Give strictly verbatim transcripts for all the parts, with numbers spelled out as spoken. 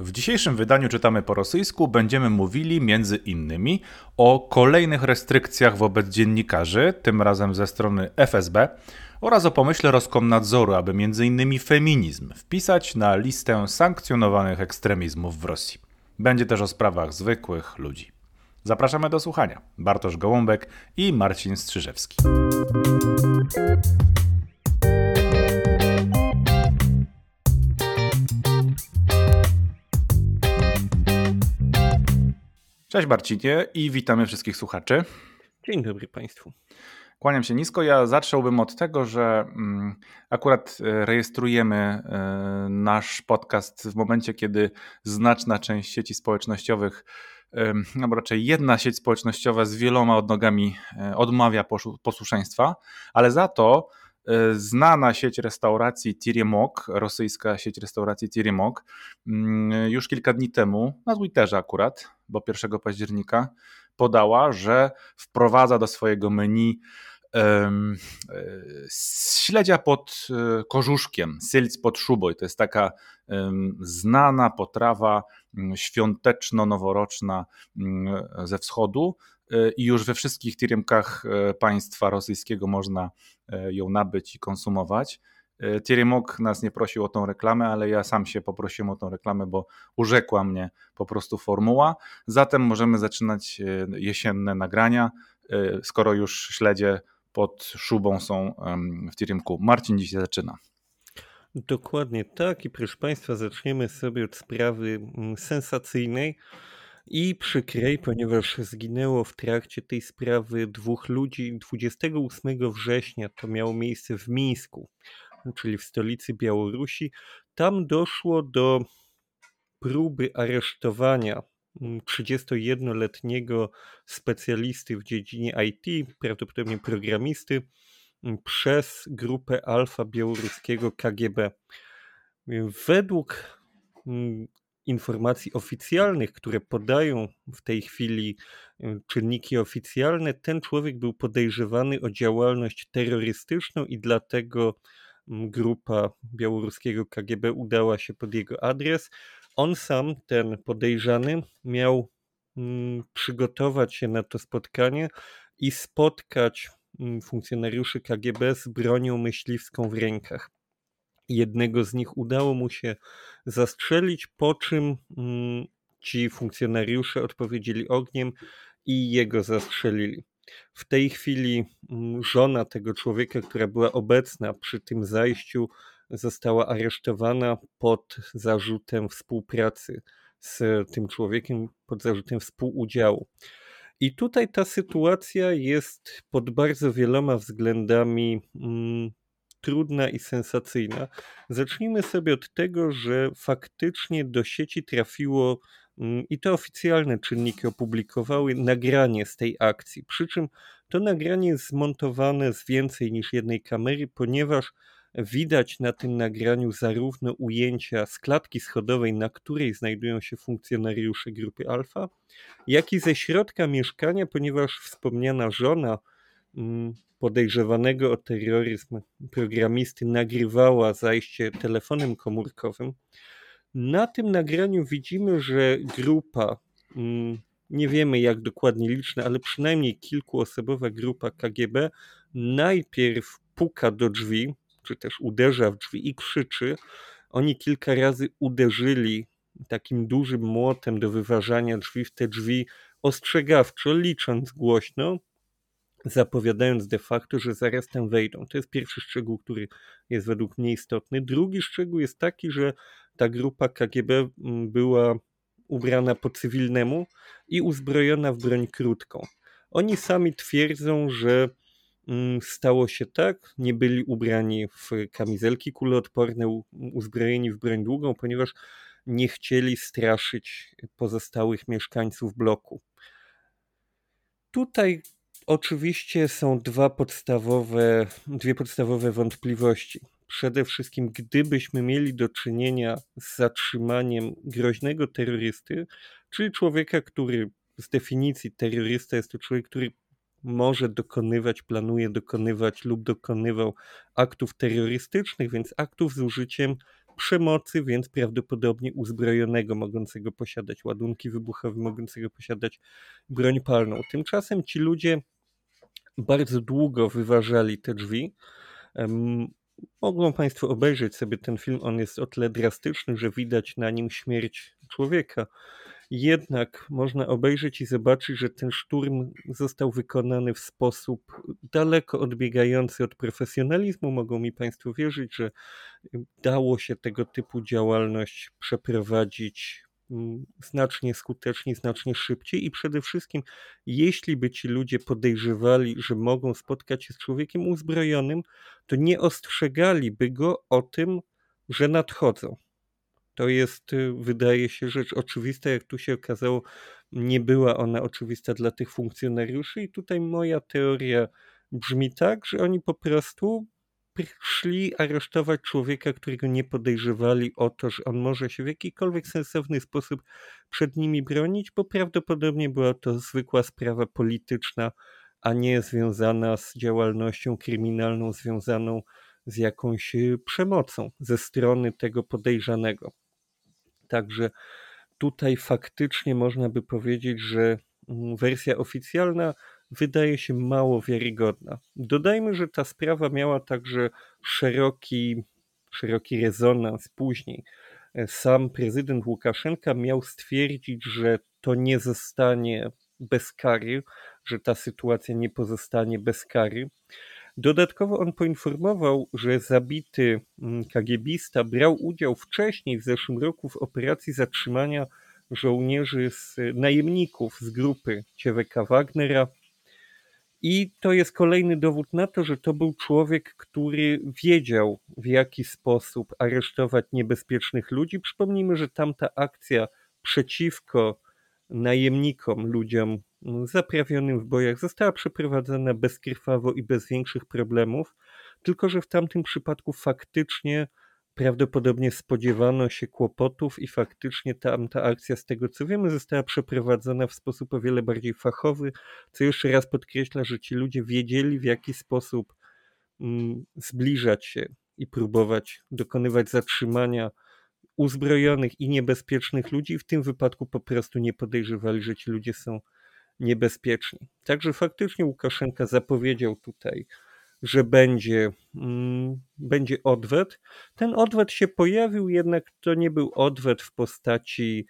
W dzisiejszym wydaniu Czytamy po rosyjsku będziemy mówili między innymi o kolejnych restrykcjach wobec dziennikarzy, tym razem ze strony F S B, oraz o pomyśle Roskomnadzoru, aby między innymi feminizm wpisać na listę sankcjonowanych ekstremizmów w Rosji. Będzie też o sprawach zwykłych ludzi. Zapraszamy do słuchania. Bartosz Gołąbek i Marcin Strzyżewski. Cześć Marcinie i witamy wszystkich słuchaczy. Dzień dobry Państwu. Kłaniam się nisko. Ja zacząłbym od tego, że akurat rejestrujemy nasz podcast w momencie, kiedy znaczna część sieci społecznościowych, albo raczej jedna sieć społecznościowa z wieloma odnogami odmawia posłuszeństwa, ale za to znana sieć restauracji Tieriemok, rosyjska sieć restauracji Tieriemok, już kilka dni temu, na Twitterze akurat, bo pierwszego października, podała, że wprowadza do swojego menu um, śledzia pod korzuszkiem, selc pod szubą. To jest taka um, znana potrawa świąteczno-noworoczna um, ze wschodu, i już we wszystkich Tieriemkach państwa rosyjskiego można ją nabyć i konsumować. Tieriemok nas nie prosił o tą reklamę, ale ja sam się poprosiłem o tą reklamę, bo urzekła mnie po prostu formuła. Zatem możemy zaczynać jesienne nagrania, skoro już śledzie pod szubą są w Tieriemku. Marcin dzisiaj zaczyna. Dokładnie tak i proszę Państwa, zaczniemy sobie od sprawy sensacyjnej i przykrej, ponieważ zginęło w trakcie tej sprawy dwóch ludzi. dwudziestego ósmego września to miało miejsce w Mińsku, czyli w stolicy Białorusi. Tam doszło do próby aresztowania trzydziestojednoletniego specjalisty w dziedzinie I T, prawdopodobnie programisty, przez grupę Alfa białoruskiego K G B. Według informacji oficjalnych, które podają w tej chwili czynniki oficjalne, ten człowiek był podejrzewany o działalność terrorystyczną i dlatego grupa białoruskiego K G B udała się pod jego adres. On sam, ten podejrzany, miał przygotować się na to spotkanie i spotkać funkcjonariuszy K G B z bronią myśliwską w rękach. Jednego z nich udało mu się zastrzelić, po czym ci funkcjonariusze odpowiedzieli ogniem i jego zastrzelili. W tej chwili żona tego człowieka, która była obecna przy tym zajściu, została aresztowana pod zarzutem współpracy z tym człowiekiem, pod zarzutem współudziału. I tutaj ta sytuacja jest pod bardzo wieloma względami mm, trudna i sensacyjna. Zacznijmy sobie od tego, że faktycznie do sieci trafiło i to oficjalne czynniki opublikowały nagranie z tej akcji. Przy czym to nagranie jest zmontowane z więcej niż jednej kamery, ponieważ widać na tym nagraniu zarówno ujęcia z klatki schodowej, na której znajdują się funkcjonariusze grupy Alfa, jak i ze środka mieszkania, ponieważ wspomniana żona podejrzewanego o terroryzm programisty nagrywała zajście telefonem komórkowym. Na tym nagraniu widzimy, że grupa, nie wiemy jak dokładnie liczna, ale przynajmniej kilkuosobowa grupa K G B najpierw puka do drzwi, czy też uderza w drzwi i krzyczy. Oni kilka razy uderzyli takim dużym młotem do wyważania drzwi w te drzwi ostrzegawczo, licząc głośno, zapowiadając de facto, że zaraz tam wejdą. To jest pierwszy szczegół, który jest według mnie istotny. Drugi szczegół jest taki, że ta grupa K G B była ubrana po cywilnemu i uzbrojona w broń krótką. Oni sami twierdzą, że stało się tak, nie byli ubrani w kamizelki kuloodporne, uzbrojeni w broń długą, ponieważ nie chcieli straszyć pozostałych mieszkańców bloku. Tutaj oczywiście są dwa podstawowe, dwie podstawowe wątpliwości. Przede wszystkim, gdybyśmy mieli do czynienia z zatrzymaniem groźnego terrorysty, czyli człowieka, który z definicji terrorysta jest to człowiek, który może dokonywać, planuje dokonywać lub dokonywał aktów terrorystycznych, więc aktów z użyciem przemocy, więc prawdopodobnie uzbrojonego, mogącego posiadać ładunki wybuchowe, mogącego posiadać broń palną. Tymczasem ci ludzie bardzo długo wyważali te drzwi. Mogą Państwo obejrzeć sobie ten film, on jest o tyle drastyczny, że widać na nim śmierć człowieka. Jednak można obejrzeć i zobaczyć, że ten szturm został wykonany w sposób daleko odbiegający od profesjonalizmu. Mogą mi Państwo wierzyć, że dało się tego typu działalność przeprowadzić znacznie skuteczniej, znacznie szybciej i przede wszystkim, jeśli by ci ludzie podejrzewali, że mogą spotkać się z człowiekiem uzbrojonym, to nie ostrzegaliby go o tym, że nadchodzą. To jest, wydaje się, rzecz oczywista, jak tu się okazało, nie była ona oczywista dla tych funkcjonariuszy i tutaj moja teoria brzmi tak, że oni po prostu szli aresztować człowieka, którego nie podejrzewali o to, że on może się w jakikolwiek sensowny sposób przed nimi bronić, bo prawdopodobnie była to zwykła sprawa polityczna, a nie związana z działalnością kryminalną, związaną z jakąś przemocą ze strony tego podejrzanego. Także tutaj faktycznie można by powiedzieć, że wersja oficjalna wydaje się mało wiarygodna. Dodajmy, że ta sprawa miała także szeroki, szeroki rezonans później. Sam prezydent Łukaszenka miał stwierdzić, że to nie zostanie bez kary, że ta sytuacja nie pozostanie bez kary. Dodatkowo on poinformował, że zabity kagiebista brał udział wcześniej w zeszłym roku w operacji zatrzymania żołnierzy, z najemników z grupy Cieweka Wagnera. I to jest kolejny dowód na to, że to był człowiek, który wiedział, w jaki sposób aresztować niebezpiecznych ludzi. Przypomnijmy, że tamta akcja przeciwko najemnikom, ludziom zaprawionym w bojach, została przeprowadzona bezkrwawo i bez większych problemów, tylko że w tamtym przypadku faktycznie prawdopodobnie spodziewano się kłopotów i faktycznie tamta akcja, z tego co wiemy, została przeprowadzona w sposób o wiele bardziej fachowy, co jeszcze raz podkreśla, że ci ludzie wiedzieli, w jaki sposób mm, zbliżać się i próbować dokonywać zatrzymania uzbrojonych i niebezpiecznych ludzi i w tym wypadku po prostu nie podejrzewali, że ci ludzie są niebezpieczni. Także faktycznie Łukaszenka zapowiedział tutaj, że będzie, mm, będzie odwet. Ten odwet się pojawił, jednak to nie był odwet w postaci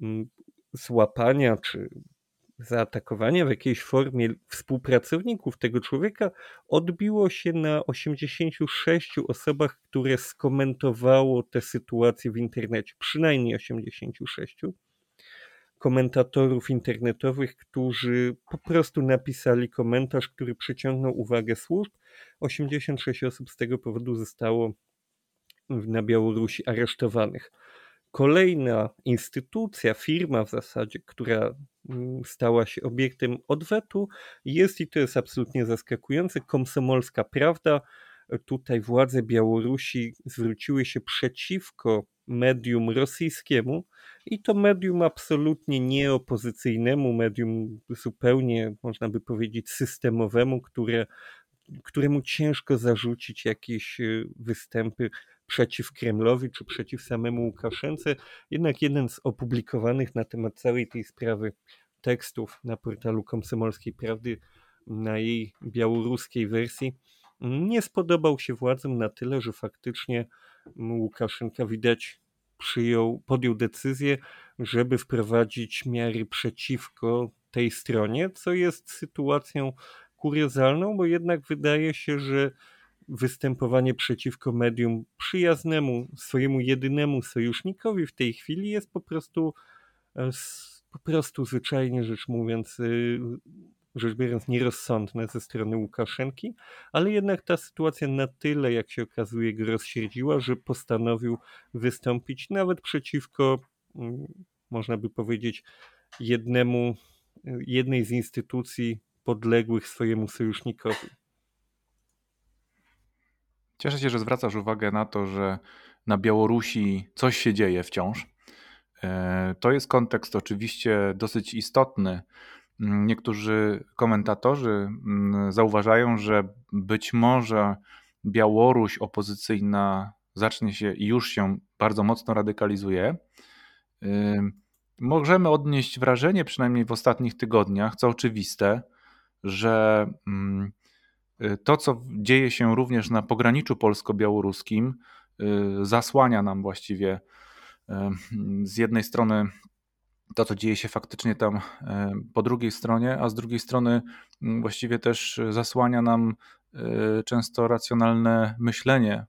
mm, złapania czy zaatakowania w jakiejś formie współpracowników tego człowieka. Odbiło się na osiemdziesięciu sześciu osobach, które skomentowało tę sytuację w internecie. Przynajmniej osiemdziesięciu sześciu komentatorów internetowych, którzy po prostu napisali komentarz, który przyciągnął uwagę służb. osiemdziesiąt sześć osób z tego powodu zostało na Białorusi aresztowanych. Kolejna instytucja, firma w zasadzie, która stała się obiektem odwetu, jest, i to jest absolutnie zaskakujące, Komsomolska Prawda. Tutaj władze Białorusi zwróciły się przeciwko medium rosyjskiemu i to medium absolutnie nieopozycyjnemu, medium zupełnie, można by powiedzieć, systemowemu, które, któremu ciężko zarzucić jakieś występy przeciw Kremlowi czy przeciw samemu Łukaszence. Jednak jeden z opublikowanych na temat całej tej sprawy tekstów na portalu Komsomolskiej Prawdy, na jej białoruskiej wersji, nie spodobał się władzom na tyle, że faktycznie Łukaszenka, widać, przyjął, podjął decyzję, żeby wprowadzić miary przeciwko tej stronie, co jest sytuacją kuriozalną, bo jednak wydaje się, że występowanie przeciwko medium przyjaznemu, swojemu jedynemu sojusznikowi w tej chwili jest po prostu, po prostu zwyczajnie rzecz mówiąc, rzecz biorąc, nierozsądne ze strony Łukaszenki, ale jednak ta sytuacja na tyle, jak się okazuje, go rozsierdziła, że postanowił wystąpić nawet przeciwko, można by powiedzieć, jednemu, jednej z instytucji podległych swojemu sojusznikowi. Cieszę się, że zwracasz uwagę na to, że na Białorusi coś się dzieje wciąż. To jest kontekst oczywiście dosyć istotny. Niektórzy komentatorzy zauważają, że być może Białoruś opozycyjna zacznie się i już się bardzo mocno radykalizuje. Możemy odnieść wrażenie, przynajmniej w ostatnich tygodniach, co oczywiste, że to, co dzieje się również na pograniczu polsko-białoruskim, zasłania nam właściwie z jednej strony to, co dzieje się faktycznie tam po drugiej stronie, a z drugiej strony właściwie też zasłania nam często racjonalne myślenie.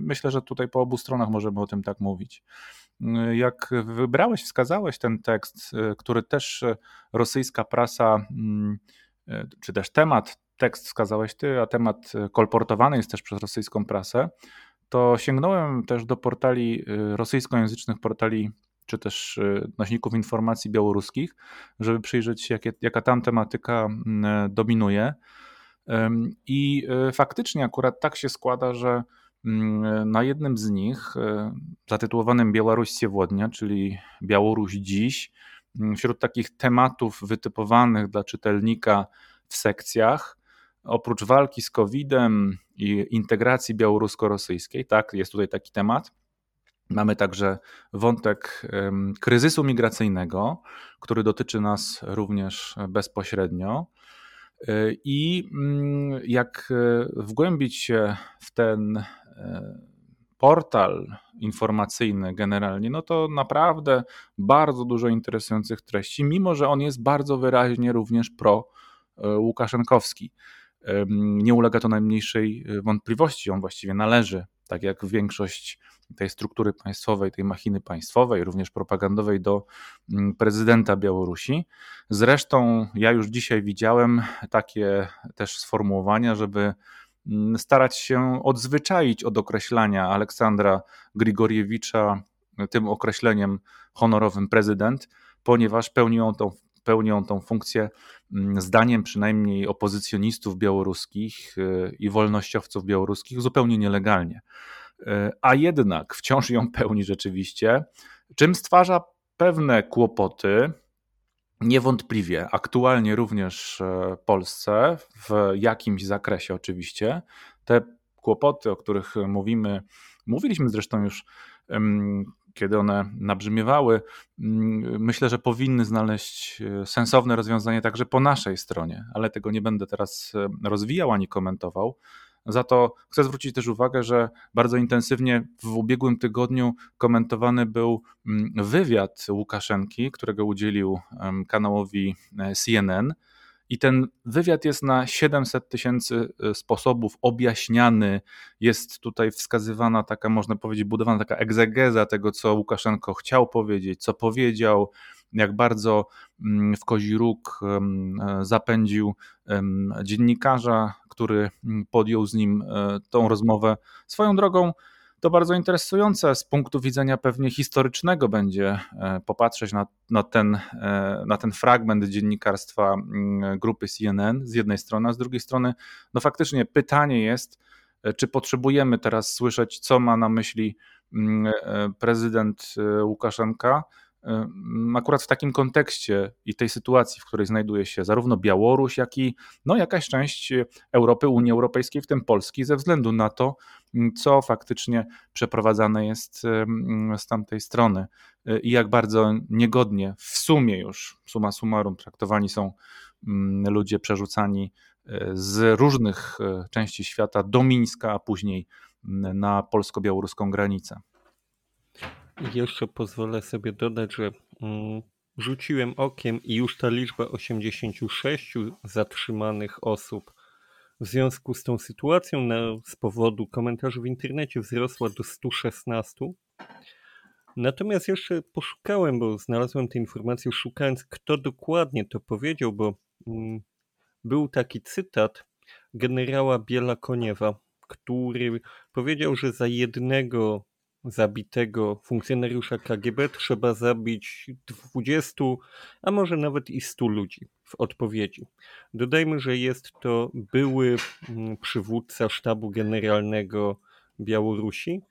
Myślę, że tutaj po obu stronach możemy o tym tak mówić. Jak wybrałeś, wskazałeś ten tekst, który też rosyjska prasa, czy też temat, tekst wskazałeś ty, a temat kolportowany jest też przez rosyjską prasę, to sięgnąłem też do portali rosyjskojęzycznych, portali czy też nośników informacji białoruskich, żeby przyjrzeć się, jakie, jaka tam tematyka dominuje. I faktycznie akurat tak się składa, że na jednym z nich, zatytułowanym Białoruś Siewodnia, czyli Białoruś dziś, wśród takich tematów wytypowanych dla czytelnika w sekcjach, oprócz walki z kowidem i integracji białorusko-rosyjskiej, tak, jest tutaj taki temat, mamy także wątek kryzysu migracyjnego, który dotyczy nas również bezpośrednio. I jak wgłębić się w ten portal informacyjny generalnie, no to naprawdę bardzo dużo interesujących treści, mimo że on jest bardzo wyraźnie również pro-łukaszenkowski. Nie ulega to najmniejszej wątpliwości, on właściwie należy, tak jak większość tej struktury państwowej, tej machiny państwowej, również propagandowej do prezydenta Białorusi. Zresztą ja już dzisiaj widziałem takie też sformułowania, żeby starać się odzwyczaić od określania Aleksandra Grigoriewicza tym określeniem honorowym prezydent, ponieważ pełni on tą pełnią tą funkcję zdaniem przynajmniej opozycjonistów białoruskich i wolnościowców białoruskich zupełnie nielegalnie. A jednak wciąż ją pełni rzeczywiście, czym stwarza pewne kłopoty, niewątpliwie aktualnie również Polsce, w jakimś zakresie oczywiście. Te kłopoty, o których mówimy, mówiliśmy zresztą już, kiedy one nabrzmiewały, myślę, że powinny znaleźć sensowne rozwiązanie także po naszej stronie, ale tego nie będę teraz rozwijał ani komentował. Za to chcę zwrócić też uwagę, że bardzo intensywnie w ubiegłym tygodniu komentowany był wywiad Łukaszenki, którego udzielił kanałowi C N N, i ten wywiad jest na siedemset tysięcy sposobów objaśniany, jest tutaj wskazywana taka, można powiedzieć, budowana taka egzegeza tego, co Łukaszenko chciał powiedzieć, co powiedział, jak bardzo w kozi róg zapędził dziennikarza, który podjął z nim tą rozmowę. Swoją drogą to bardzo interesujące z punktu widzenia pewnie historycznego będzie popatrzeć na, na, ten, na ten fragment dziennikarstwa grupy C N N z jednej strony, a z drugiej strony no faktycznie pytanie jest, czy potrzebujemy teraz słyszeć, co ma na myśli prezydent Łukaszenka, akurat w takim kontekście i tej sytuacji, w której znajduje się zarówno Białoruś, jak i no jakaś część Europy, Unii Europejskiej, w tym Polski, ze względu na to, co faktycznie przeprowadzane jest z tamtej strony i jak bardzo niegodnie w sumie już, summa summarum, traktowani są ludzie przerzucani z różnych części świata do Mińska, a później na polsko-białoruską granicę. Jeszcze pozwolę sobie dodać, że rzuciłem okiem i już ta liczba osiemdziesiąt sześć zatrzymanych osób w związku z tą sytuacją na, z powodu komentarzy w internecie wzrosła do stu szesnastu. Natomiast jeszcze poszukałem, bo znalazłem tę informację szukając, kto dokładnie to powiedział, bo mm, był taki cytat generała Bielakoniewa, który powiedział, że za jednego zabitego funkcjonariusza K G B trzeba zabić dwudziestu, a może nawet i stu ludzi w odpowiedzi. Dodajmy, że jest to były przywódca sztabu generalnego Białorusi,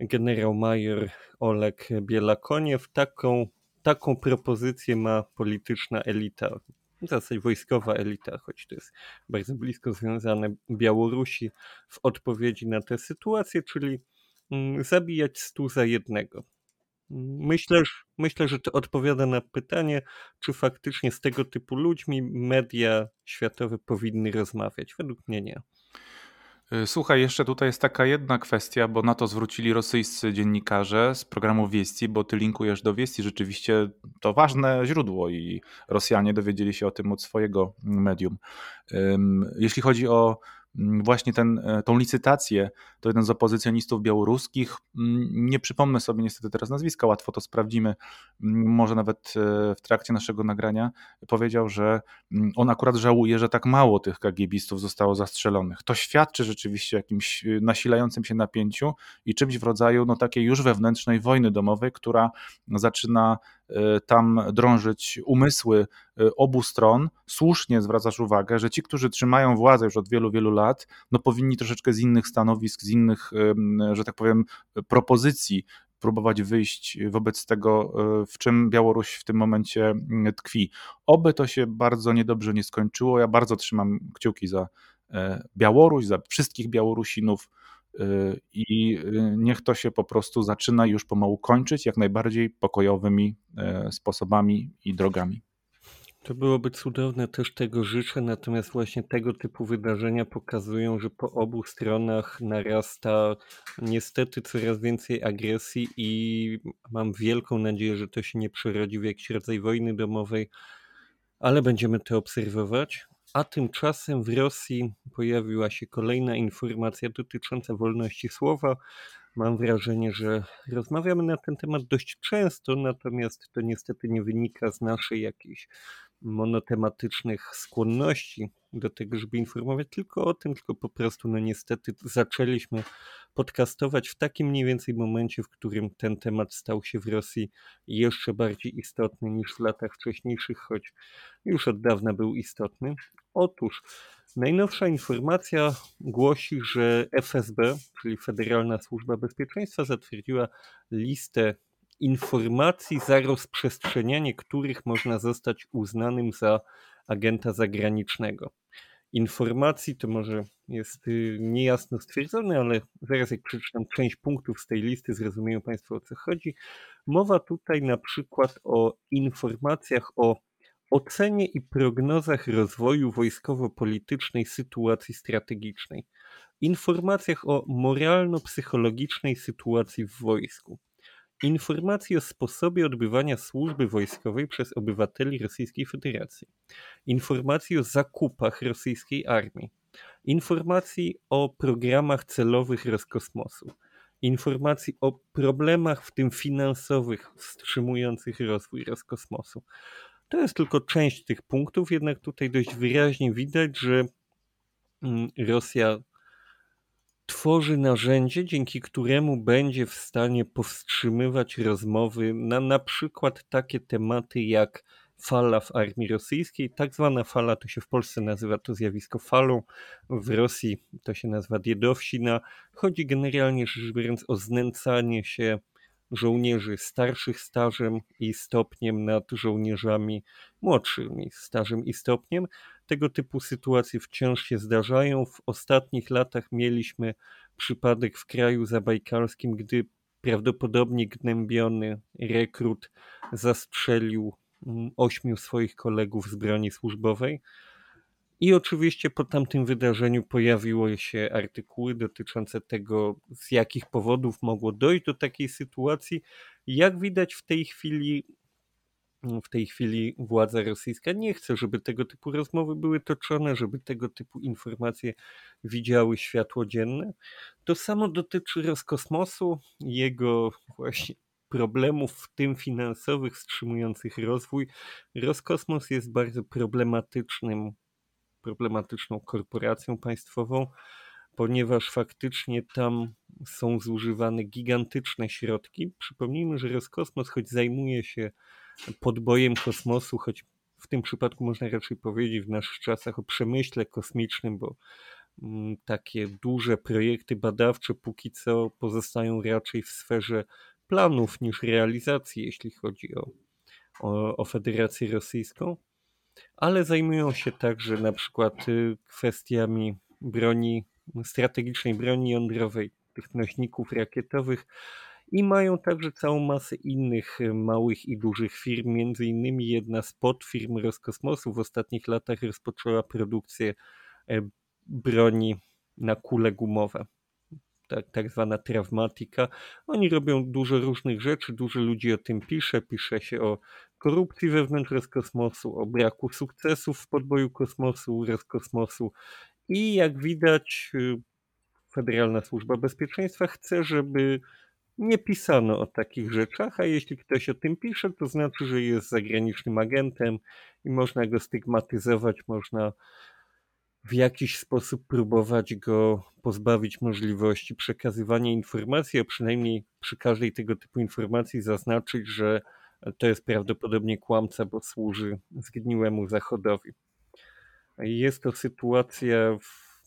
generał major Oleg Bielokoniew. Taką, taką propozycję ma polityczna elita, w zasadzie wojskowa elita, choć to jest bardzo blisko związane Białorusi w odpowiedzi na tę sytuację, czyli zabijać stu za jednego. Myślę, myślę, że to odpowiada na pytanie, czy faktycznie z tego typu ludźmi media światowe powinny rozmawiać. Według mnie nie. Słuchaj, jeszcze tutaj jest taka jedna kwestia, bo na to zwrócili rosyjscy dziennikarze z programu Wieści, bo ty linkujesz do Wieści, rzeczywiście to ważne źródło i Rosjanie dowiedzieli się o tym od swojego medium. Jeśli chodzi o właśnie ten, tą licytację, to jeden z opozycjonistów białoruskich, nie przypomnę sobie niestety teraz nazwiska, łatwo to sprawdzimy, może nawet w trakcie naszego nagrania, powiedział, że on akurat żałuje, że tak mało tych kagiebistów zostało zastrzelonych. To świadczy rzeczywiście o jakimś nasilającym się napięciu i czymś w rodzaju no, takiej już wewnętrznej wojny domowej, która zaczyna tam drążyć umysły obu stron. Słusznie zwracasz uwagę, że ci, którzy trzymają władzę już od wielu, wielu lat, no powinni troszeczkę z innych stanowisk, z innych, że tak powiem, propozycji próbować wyjść wobec tego, w czym Białoruś w tym momencie tkwi. Oby to się bardzo niedobrze nie skończyło. Ja bardzo trzymam kciuki za Białoruś, za wszystkich Białorusinów, i niech to się po prostu zaczyna już pomału kończyć jak najbardziej pokojowymi sposobami i drogami. To byłoby cudowne, też tego życzę, natomiast właśnie tego typu wydarzenia pokazują, że po obu stronach narasta niestety coraz więcej agresji i mam wielką nadzieję, że to się nie przerodzi w jakiś rodzaj wojny domowej, ale będziemy to obserwować. A tymczasem w Rosji pojawiła się kolejna informacja dotycząca wolności słowa. Mam wrażenie, że rozmawiamy na ten temat dość często, natomiast to niestety nie wynika z naszej jakiejś monotematycznych skłonności do tego, żeby informować tylko o tym, tylko po prostu no niestety zaczęliśmy podcastować w takim mniej więcej momencie, w którym ten temat stał się w Rosji jeszcze bardziej istotny niż w latach wcześniejszych, choć już od dawna był istotny. Otóż najnowsza informacja głosi, że F S B, czyli Federalna Służba Bezpieczeństwa, zatwierdziła listę informacji, za rozprzestrzenianie których można zostać uznanym za agenta zagranicznego. Informacji to może jest niejasno stwierdzone, ale zaraz jak przeczytam część punktów z tej listy, zrozumieją Państwo, o co chodzi. Mowa tutaj na przykład o informacjach o ocenie i prognozach rozwoju wojskowo-politycznej sytuacji strategicznej, informacjach o moralno-psychologicznej sytuacji w wojsku, informacji o sposobie odbywania służby wojskowej przez obywateli Rosyjskiej Federacji, informacji o zakupach rosyjskiej armii, informacji o programach celowych Roskosmosu, informacji o problemach, w tym finansowych, wstrzymujących rozwój Roskosmosu. To jest tylko część tych punktów, jednak tutaj dość wyraźnie widać, że Rosja tworzy narzędzie, dzięki któremu będzie w stanie powstrzymywać rozmowy na na przykład takie tematy jak fala w armii rosyjskiej, tak zwana fala, to się w Polsce nazywa to zjawisko falą, w Rosji to się nazywa diedowщина. Chodzi generalnie rzecz biorąc o znęcanie się żołnierzy starszych stażem i stopniem nad żołnierzami młodszymi stażem i stopniem. Tego typu sytuacje wciąż się zdarzają. W ostatnich latach mieliśmy przypadek w kraju zabajkalskim, gdy prawdopodobnie gnębiony rekrut zastrzelił ośmiu swoich kolegów z broni służbowej. I oczywiście po tamtym wydarzeniu pojawiły się artykuły dotyczące tego, z jakich powodów mogło dojść do takiej sytuacji. Jak widać w tej chwili, w tej chwili władza rosyjska nie chce, żeby tego typu rozmowy były toczone, żeby tego typu informacje widziały światło dzienne. To samo dotyczy Roskosmosu, jego właśnie problemów, w tym finansowych, wstrzymujących rozwój. Roskosmos jest bardzo problematycznym problematyczną korporacją państwową, ponieważ faktycznie tam są zużywane gigantyczne środki. Przypomnijmy, że Roskosmos, choć zajmuje się podbojem kosmosu, choć w tym przypadku można raczej powiedzieć w naszych czasach o przemyśle kosmicznym, bo takie duże projekty badawcze póki co pozostają raczej w sferze planów niż realizacji, jeśli chodzi o, o, o Federację Rosyjską. Ale zajmują się także na przykład kwestiami broni strategicznej, broni jądrowej, tych nośników rakietowych i mają także całą masę innych małych i dużych firm. Między innymi jedna z podfirm Roskosmosu w ostatnich latach rozpoczęła produkcję broni na kule gumowe, tak, tak zwana trawmatika. Oni robią dużo różnych rzeczy, dużo ludzi o tym pisze. Pisze się o korupcji wewnątrz Roskosmosu, o braku sukcesów w podboju kosmosu, Roskosmosu i jak widać Federalna Służba Bezpieczeństwa chce, żeby nie pisano o takich rzeczach, a jeśli ktoś o tym pisze, to znaczy, że jest zagranicznym agentem i można go stygmatyzować, można w jakiś sposób próbować go pozbawić możliwości przekazywania informacji, a przynajmniej przy każdej tego typu informacji zaznaczyć, że to jest prawdopodobnie kłamca, bo służy zgniłemu Zachodowi. Jest to sytuacja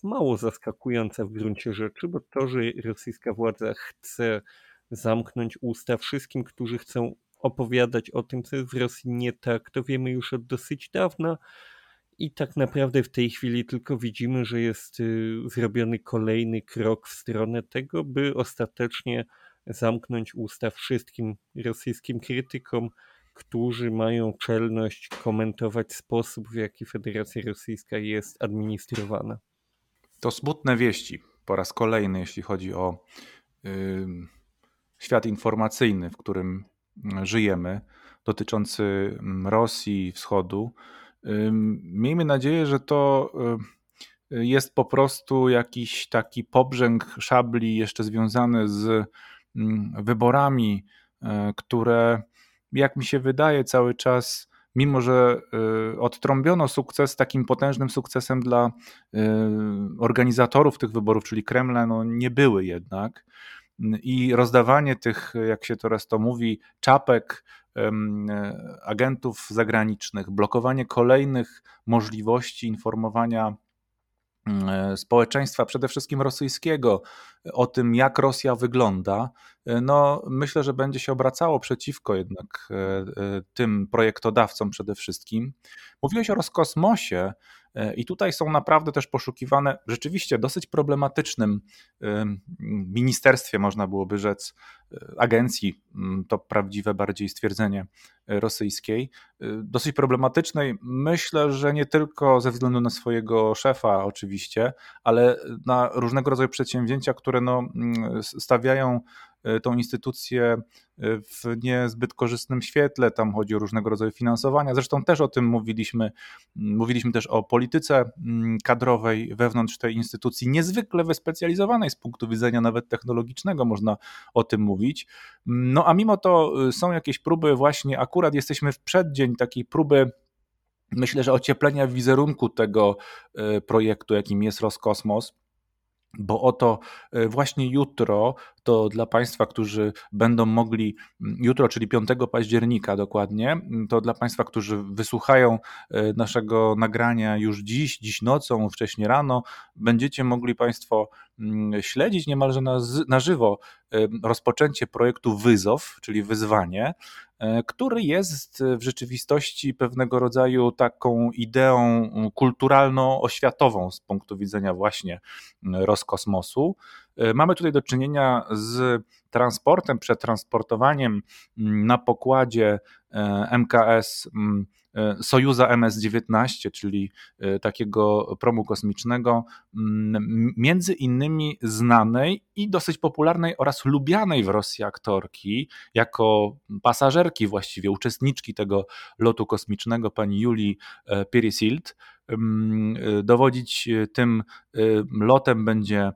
mało zaskakująca w gruncie rzeczy, bo to, że rosyjska władza chce zamknąć usta wszystkim, którzy chcą opowiadać o tym, co jest w Rosji nie tak, to wiemy już od dosyć dawna i tak naprawdę w tej chwili tylko widzimy, że jest zrobiony kolejny krok w stronę tego, by ostatecznie zamknąć usta wszystkim rosyjskim krytykom, którzy mają czelność komentować sposób, w jaki Federacja Rosyjska jest administrowana. To smutne wieści po raz kolejny, jeśli chodzi o yy, świat informacyjny, w którym żyjemy, dotyczący Rosji i Wschodu. Yy, miejmy nadzieję, że to yy, jest po prostu jakiś taki pobrzęk szabli jeszcze związany z yy, wyborami, yy, które, jak mi się wydaje, cały czas, mimo że odtrąbiono sukces, takim potężnym sukcesem dla organizatorów tych wyborów, czyli Kremla, no nie były jednak. I rozdawanie tych, jak się teraz to mówi, czapek agentów zagranicznych, blokowanie kolejnych możliwości informowania społeczeństwa, przede wszystkim rosyjskiego, o tym, jak Rosja wygląda, no myślę, że będzie się obracało przeciwko jednak tym projektodawcom przede wszystkim. Mówiłeś o Roskosmosie i tutaj są naprawdę też poszukiwane rzeczywiście dosyć problematycznym ministerstwie, można byłoby rzec, agencji, to prawdziwe bardziej stwierdzenie, rosyjskiej, dosyć problematycznej, myślę, że nie tylko ze względu na swojego szefa oczywiście, ale na różnego rodzaju przedsięwzięcia, które no stawiają tą instytucję w niezbyt korzystnym świetle, tam chodzi o różnego rodzaju finansowania, zresztą też o tym mówiliśmy, mówiliśmy też o polityce kadrowej wewnątrz tej instytucji, niezwykle wyspecjalizowanej z punktu widzenia nawet technologicznego, można o tym mówić, no a mimo to są jakieś próby właśnie, akurat jesteśmy w przeddzień takiej próby, myślę, że ocieplenia wizerunku tego projektu, jakim jest Roskosmos, bo oto właśnie jutro, to dla Państwa, którzy będą mogli, jutro, czyli piątego października dokładnie, to dla Państwa, którzy wysłuchają naszego nagrania już dziś, dziś nocą, wcześnie rano, będziecie mogli Państwo śledzić niemalże na, na żywo rozpoczęcie projektu Wyzow, czyli wyzwanie, który jest w rzeczywistości pewnego rodzaju taką ideą kulturalno-oświatową z punktu widzenia właśnie Roskosmosu. Mamy tutaj do czynienia z transportem, przetransportowaniem na pokładzie M K S Sojuza M S dziewiętnaście, czyli takiego promu kosmicznego, między innymi znanej i dosyć popularnej oraz lubianej w Rosji aktorki, jako pasażerki właściwie, uczestniczki tego lotu kosmicznego, pani Julii Peresild. Dowodzić tym lotem będzie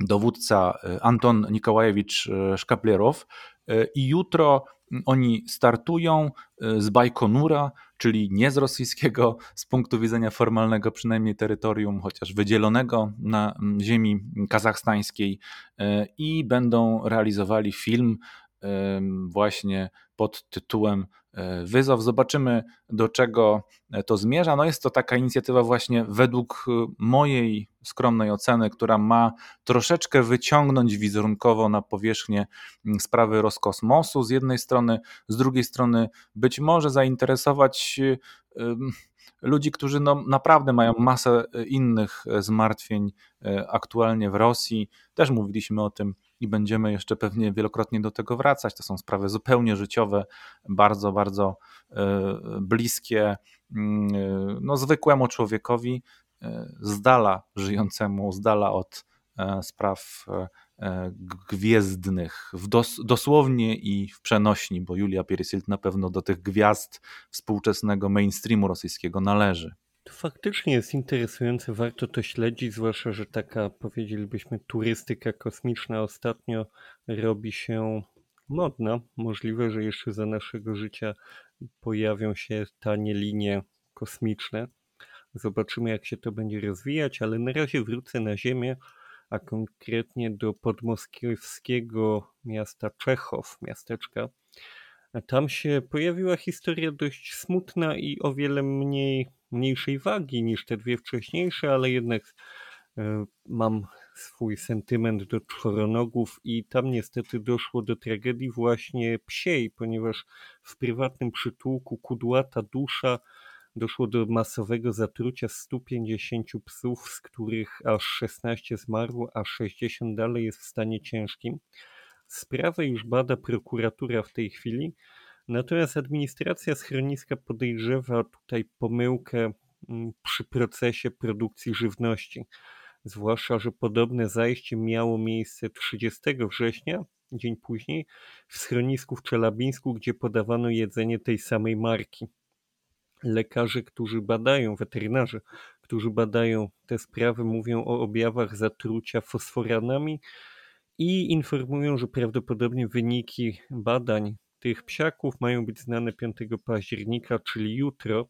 dowódca Anton Nikolajewicz Szkaplierow i jutro oni startują z Bajkonura, czyli nie z rosyjskiego z punktu widzenia formalnego przynajmniej terytorium, chociaż wydzielonego na ziemi kazachstańskiej i będą realizowali film właśnie pod tytułem Wyzow. Zobaczymy, do czego to zmierza. No jest to taka inicjatywa właśnie według mojej skromnej oceny, która ma troszeczkę wyciągnąć wizerunkowo na powierzchnię sprawy Roskosmosu z jednej strony, z drugiej strony być może zainteresować ludzi, którzy no naprawdę mają masę innych zmartwień aktualnie w Rosji. Też mówiliśmy o tym i będziemy jeszcze pewnie wielokrotnie do tego wracać. To są sprawy zupełnie życiowe, bardzo, bardzo bliskie, no zwykłemu człowiekowi, z dala żyjącemu, z dala od spraw gwiezdnych, w dos- dosłownie i w przenośni, bo Julia Peresild na pewno do tych gwiazd współczesnego mainstreamu rosyjskiego należy. To faktycznie jest interesujące, warto to śledzić, zwłaszcza że taka, powiedzielibyśmy, turystyka kosmiczna ostatnio robi się modna. Możliwe, że jeszcze za naszego życia pojawią się tanie linie kosmiczne. Zobaczymy, jak się to będzie rozwijać, ale na razie wrócę na Ziemię, a konkretnie do podmoskiewskiego miasta Czechow, miasteczka. A tam się pojawiła historia dość smutna i o wiele mniej, mniejszej wagi niż te dwie wcześniejsze, ale jednak y, mam swój sentyment do czworonogów i tam niestety doszło do tragedii właśnie psiej, ponieważ w prywatnym przytułku Kudłata Dusza doszło do masowego zatrucia stu pięćdziesięciu psów, z których aż szesnaście zmarło, a sześćdziesiąt dalej jest w stanie ciężkim. Sprawę już bada prokuratura w tej chwili, natomiast administracja schroniska podejrzewa tutaj pomyłkę przy procesie produkcji żywności. Zwłaszcza że podobne zajście miało miejsce trzydziestego września, dzień później, w schronisku w Czelabińsku, gdzie podawano jedzenie tej samej marki. Lekarze, którzy badają, weterynarze, którzy badają te sprawy, mówią o objawach zatrucia fosforanami i informują, że prawdopodobnie wyniki badań tych psiaków mają być znane piątego października, czyli jutro.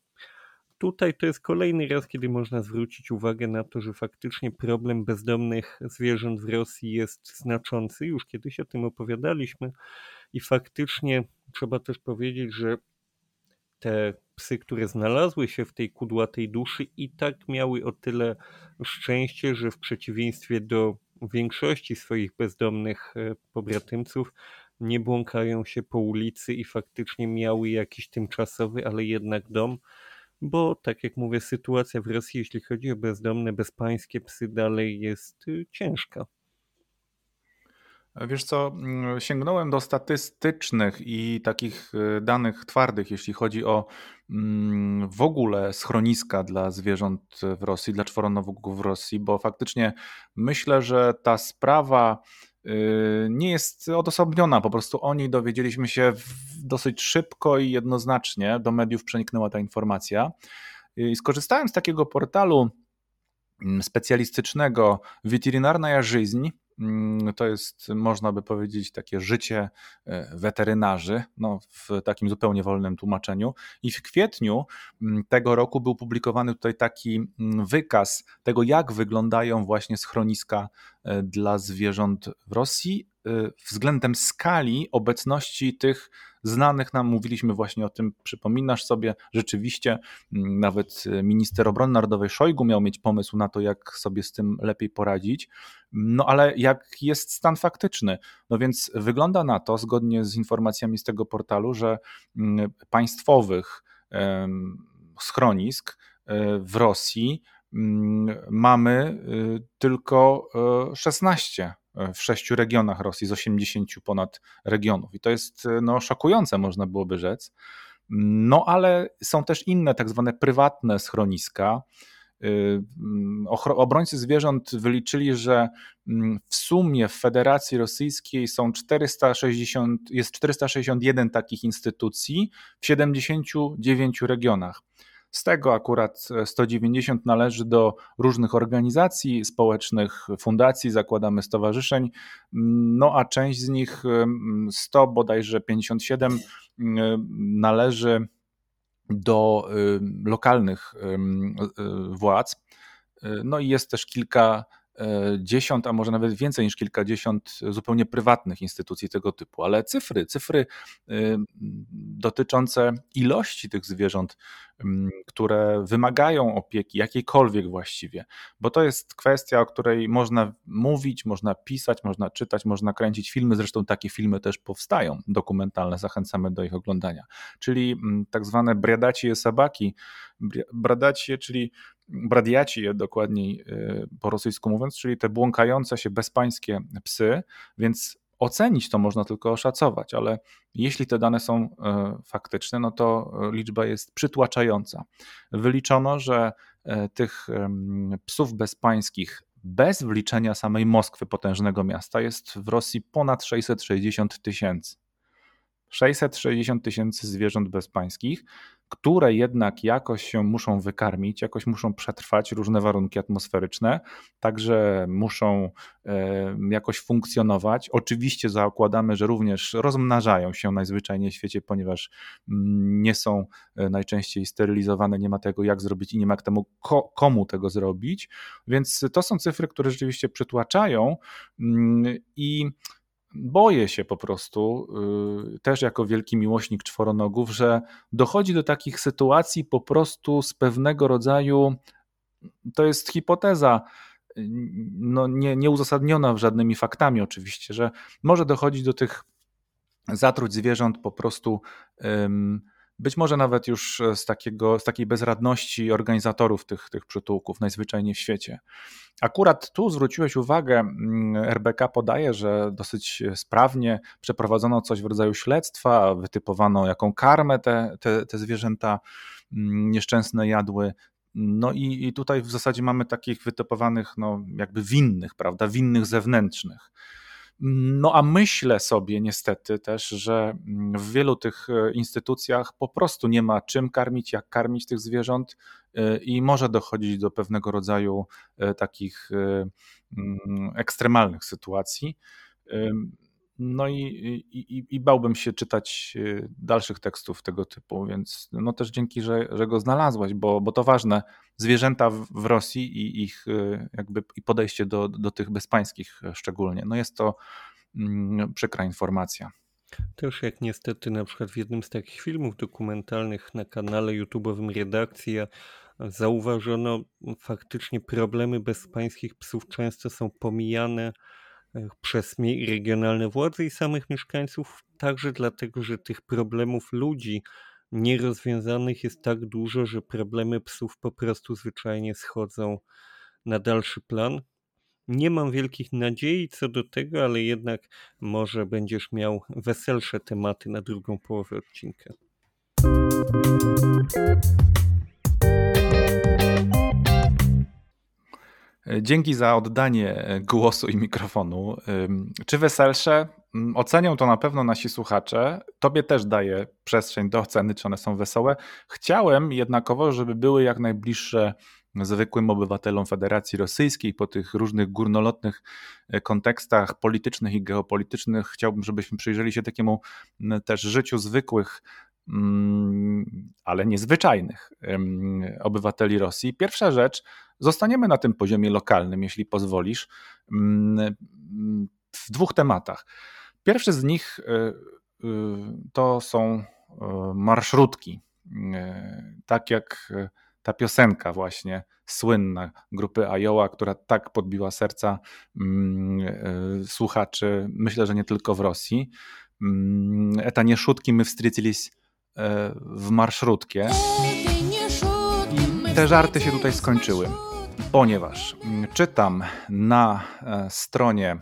Tutaj to jest kolejny raz, kiedy można zwrócić uwagę na to, że faktycznie problem bezdomnych zwierząt w Rosji jest znaczący. Już kiedyś o tym opowiadaliśmy i faktycznie trzeba też powiedzieć, że te psy, które znalazły się w tej kudłatej duszy, i tak miały o tyle szczęście, że w przeciwieństwie do większości swoich bezdomnych pobratymców nie błąkają się po ulicy i faktycznie miały jakiś tymczasowy, ale jednak dom, bo tak jak mówię, sytuacja w Rosji, jeśli chodzi o bezdomne, bezpańskie psy, dalej jest ciężka. Wiesz co, sięgnąłem do statystycznych i takich danych twardych, jeśli chodzi o w ogóle schroniska dla zwierząt w Rosji, dla czworonogów w Rosji, bo faktycznie myślę, że ta sprawa nie jest odosobniona, po prostu o niej dowiedzieliśmy się dosyć szybko i jednoznacznie, do mediów przeniknęła ta informacja. I skorzystałem z takiego portalu specjalistycznego Weterynarnaja Żyźń. To jest, można by powiedzieć, takie życie weterynarzy, no, w takim zupełnie wolnym tłumaczeniu. I w kwietniu tego roku był publikowany tutaj taki wykaz tego, jak wyglądają właśnie schroniska dla zwierząt w Rosji względem skali obecności tych znanych nam, mówiliśmy właśnie o tym, przypominasz sobie, rzeczywiście nawet minister obrony narodowej Szojgu miał mieć pomysł na to, jak sobie z tym lepiej poradzić, no ale jak jest stan faktyczny? No więc wygląda na to, zgodnie z informacjami z tego portalu, że państwowych schronisk w Rosji mamy tylko szesnaście w sześciu regionach Rosji z osiemdziesięciu ponad regionów i to jest no, szokujące, można byłoby rzec. No ale są też inne tak zwane prywatne schroniska. Obrońcy zwierząt wyliczyli, że w sumie w Federacji Rosyjskiej są czterysta sześćdziesiąt, jest czterysta sześćdziesiąt jeden takich instytucji w siedemdziesięciu dziewięciu regionach. Z tego akurat sto dziewięćdziesiąt należy do różnych organizacji społecznych, fundacji, zakładamy stowarzyszeń, no a część z nich, sto bodajże pięćdziesiąt siedem, należy do lokalnych władz. No i jest też kilka dziesiąt, a może nawet więcej niż kilkadziesiąt zupełnie prywatnych instytucji tego typu, ale cyfry, cyfry dotyczące ilości tych zwierząt, które wymagają opieki, jakiejkolwiek właściwie, bo to jest kwestia, o której można mówić, można pisać, można czytać, można kręcić filmy, zresztą takie filmy też powstają, dokumentalne, zachęcamy do ich oglądania, czyli tak zwane bradacie sabaki, bradacie, czyli bradiaci je dokładniej po rosyjsku mówiąc, czyli te błąkające się bezpańskie psy, więc ocenić to można tylko oszacować, ale jeśli te dane są faktyczne, no to liczba jest przytłaczająca. Wyliczono, że tych psów bezpańskich bez wliczenia samej Moskwy, potężnego miasta, jest w Rosji ponad sześćset sześćdziesiąt tysięcy. sześćset sześćdziesiąt tysięcy zwierząt bezpańskich, które jednak jakoś się muszą wykarmić, jakoś muszą przetrwać różne warunki atmosferyczne, także muszą jakoś funkcjonować. Oczywiście zakładamy, że również rozmnażają się najzwyczajniej w świecie, ponieważ nie są najczęściej sterylizowane, nie ma tego jak zrobić i nie ma temu komu tego zrobić, więc to są cyfry, które rzeczywiście przytłaczają i boję się po prostu, też jako wielki miłośnik czworonogów, że dochodzi do takich sytuacji po prostu z pewnego rodzaju, to jest hipoteza, no nie, nieuzasadniona żadnymi faktami oczywiście, że może dochodzić do tych zatruć zwierząt po prostu um, być może nawet już z, takiego, z takiej bezradności organizatorów tych, tych przytułków najzwyczajniej w świecie. Akurat tu zwróciłeś uwagę, R B K podaje, że dosyć sprawnie przeprowadzono coś w rodzaju śledztwa, wytypowano jaką karmę te, te, te zwierzęta nieszczęsne jadły. No i, i tutaj w zasadzie mamy takich wytypowanych no, jakby winnych, prawda, winnych zewnętrznych. No a myślę sobie niestety też, że w wielu tych instytucjach po prostu nie ma czym karmić, jak karmić tych zwierząt i może dochodzić do pewnego rodzaju takich ekstremalnych sytuacji. No i, i, i bałbym się czytać dalszych tekstów tego typu, więc no też dzięki, że, że go znalazłaś, bo, bo to ważne. Zwierzęta w Rosji i ich jakby i podejście do, do tych bezpańskich szczególnie. No jest to mm, przykra informacja. Też jak niestety na przykład w jednym z takich filmów dokumentalnych na kanale YouTube'owym Redakcja zauważono faktycznie problemy bezpańskich psów często są pomijane przez regionalne władze i samych mieszkańców, także dlatego, że tych problemów ludzi nierozwiązanych jest tak dużo, że problemy psów po prostu zwyczajnie schodzą na dalszy plan. Nie mam wielkich nadziei co do tego, ale jednak może będziesz miał weselsze tematy na drugą połowę odcinka. Dzięki za oddanie głosu i mikrofonu. Czy weselsze? Ocenią to na pewno nasi słuchacze. Tobie też daję przestrzeń do oceny, czy one są wesołe. Chciałem jednakowo, żeby były jak najbliższe zwykłym obywatelom Federacji Rosyjskiej po tych różnych górnolotnych kontekstach politycznych i geopolitycznych. Chciałbym, żebyśmy przyjrzeli się takiemu też życiu zwykłych, ale niezwyczajnych obywateli Rosji. Pierwsza rzecz, zostaniemy na tym poziomie lokalnym, jeśli pozwolisz, w dwóch tematach. Pierwszy z nich to są marszrutki, tak jak ta piosenka właśnie słynna grupy Ajoła, która tak podbiła serca słuchaczy, myślę, że nie tylko w Rosji. Eta nie szutki, my wstryciliś w marszrutkę. I te żarty się tutaj skończyły, ponieważ czytam na stronie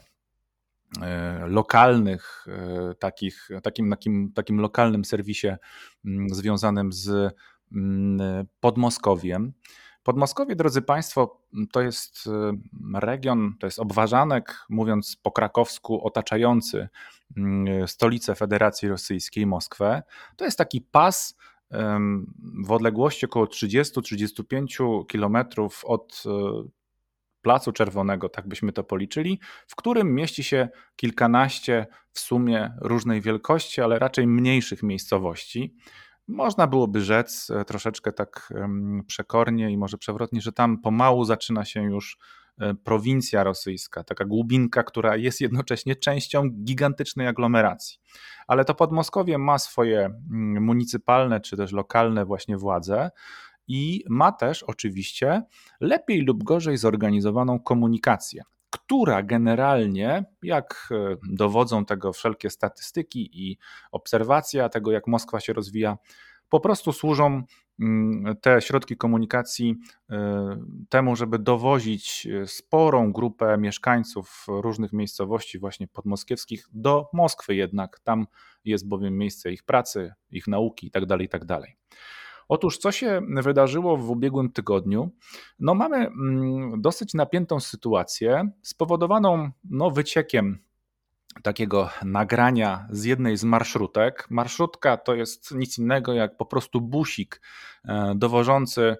lokalnych, takich, takim, takim, takim lokalnym serwisie związanym z Podmoskowiem. Podmoskowie, drodzy Państwo, to jest region, to jest obwarzanek, mówiąc po krakowsku, otaczający stolicę Federacji Rosyjskiej, Moskwę. To jest taki pas w odległości około trzydzieści do trzydziestu pięciu kilometrów od Placu Czerwonego, tak byśmy to policzyli, w którym mieści się kilkanaście w sumie różnej wielkości, ale raczej mniejszych miejscowości. Można byłoby rzec troszeczkę tak przekornie i może przewrotnie, że tam pomału zaczyna się już prowincja rosyjska, taka głubinka, która jest jednocześnie częścią gigantycznej aglomeracji. Ale to Podmoskowie ma swoje municypalne czy też lokalne właśnie władze i ma też oczywiście lepiej lub gorzej zorganizowaną komunikację, która generalnie, jak dowodzą tego wszelkie statystyki i obserwacja tego, jak Moskwa się rozwija, po prostu służą te środki komunikacji temu, żeby dowozić sporą grupę mieszkańców różnych miejscowości właśnie podmoskiewskich do Moskwy jednak. Tam jest bowiem miejsce ich pracy, ich nauki itd., itd. Otóż co się wydarzyło w ubiegłym tygodniu? No mamy dosyć napiętą sytuację spowodowaną no, wyciekiem takiego nagrania z jednej z marszrutek. Marszrutka to jest nic innego jak po prostu busik dowożący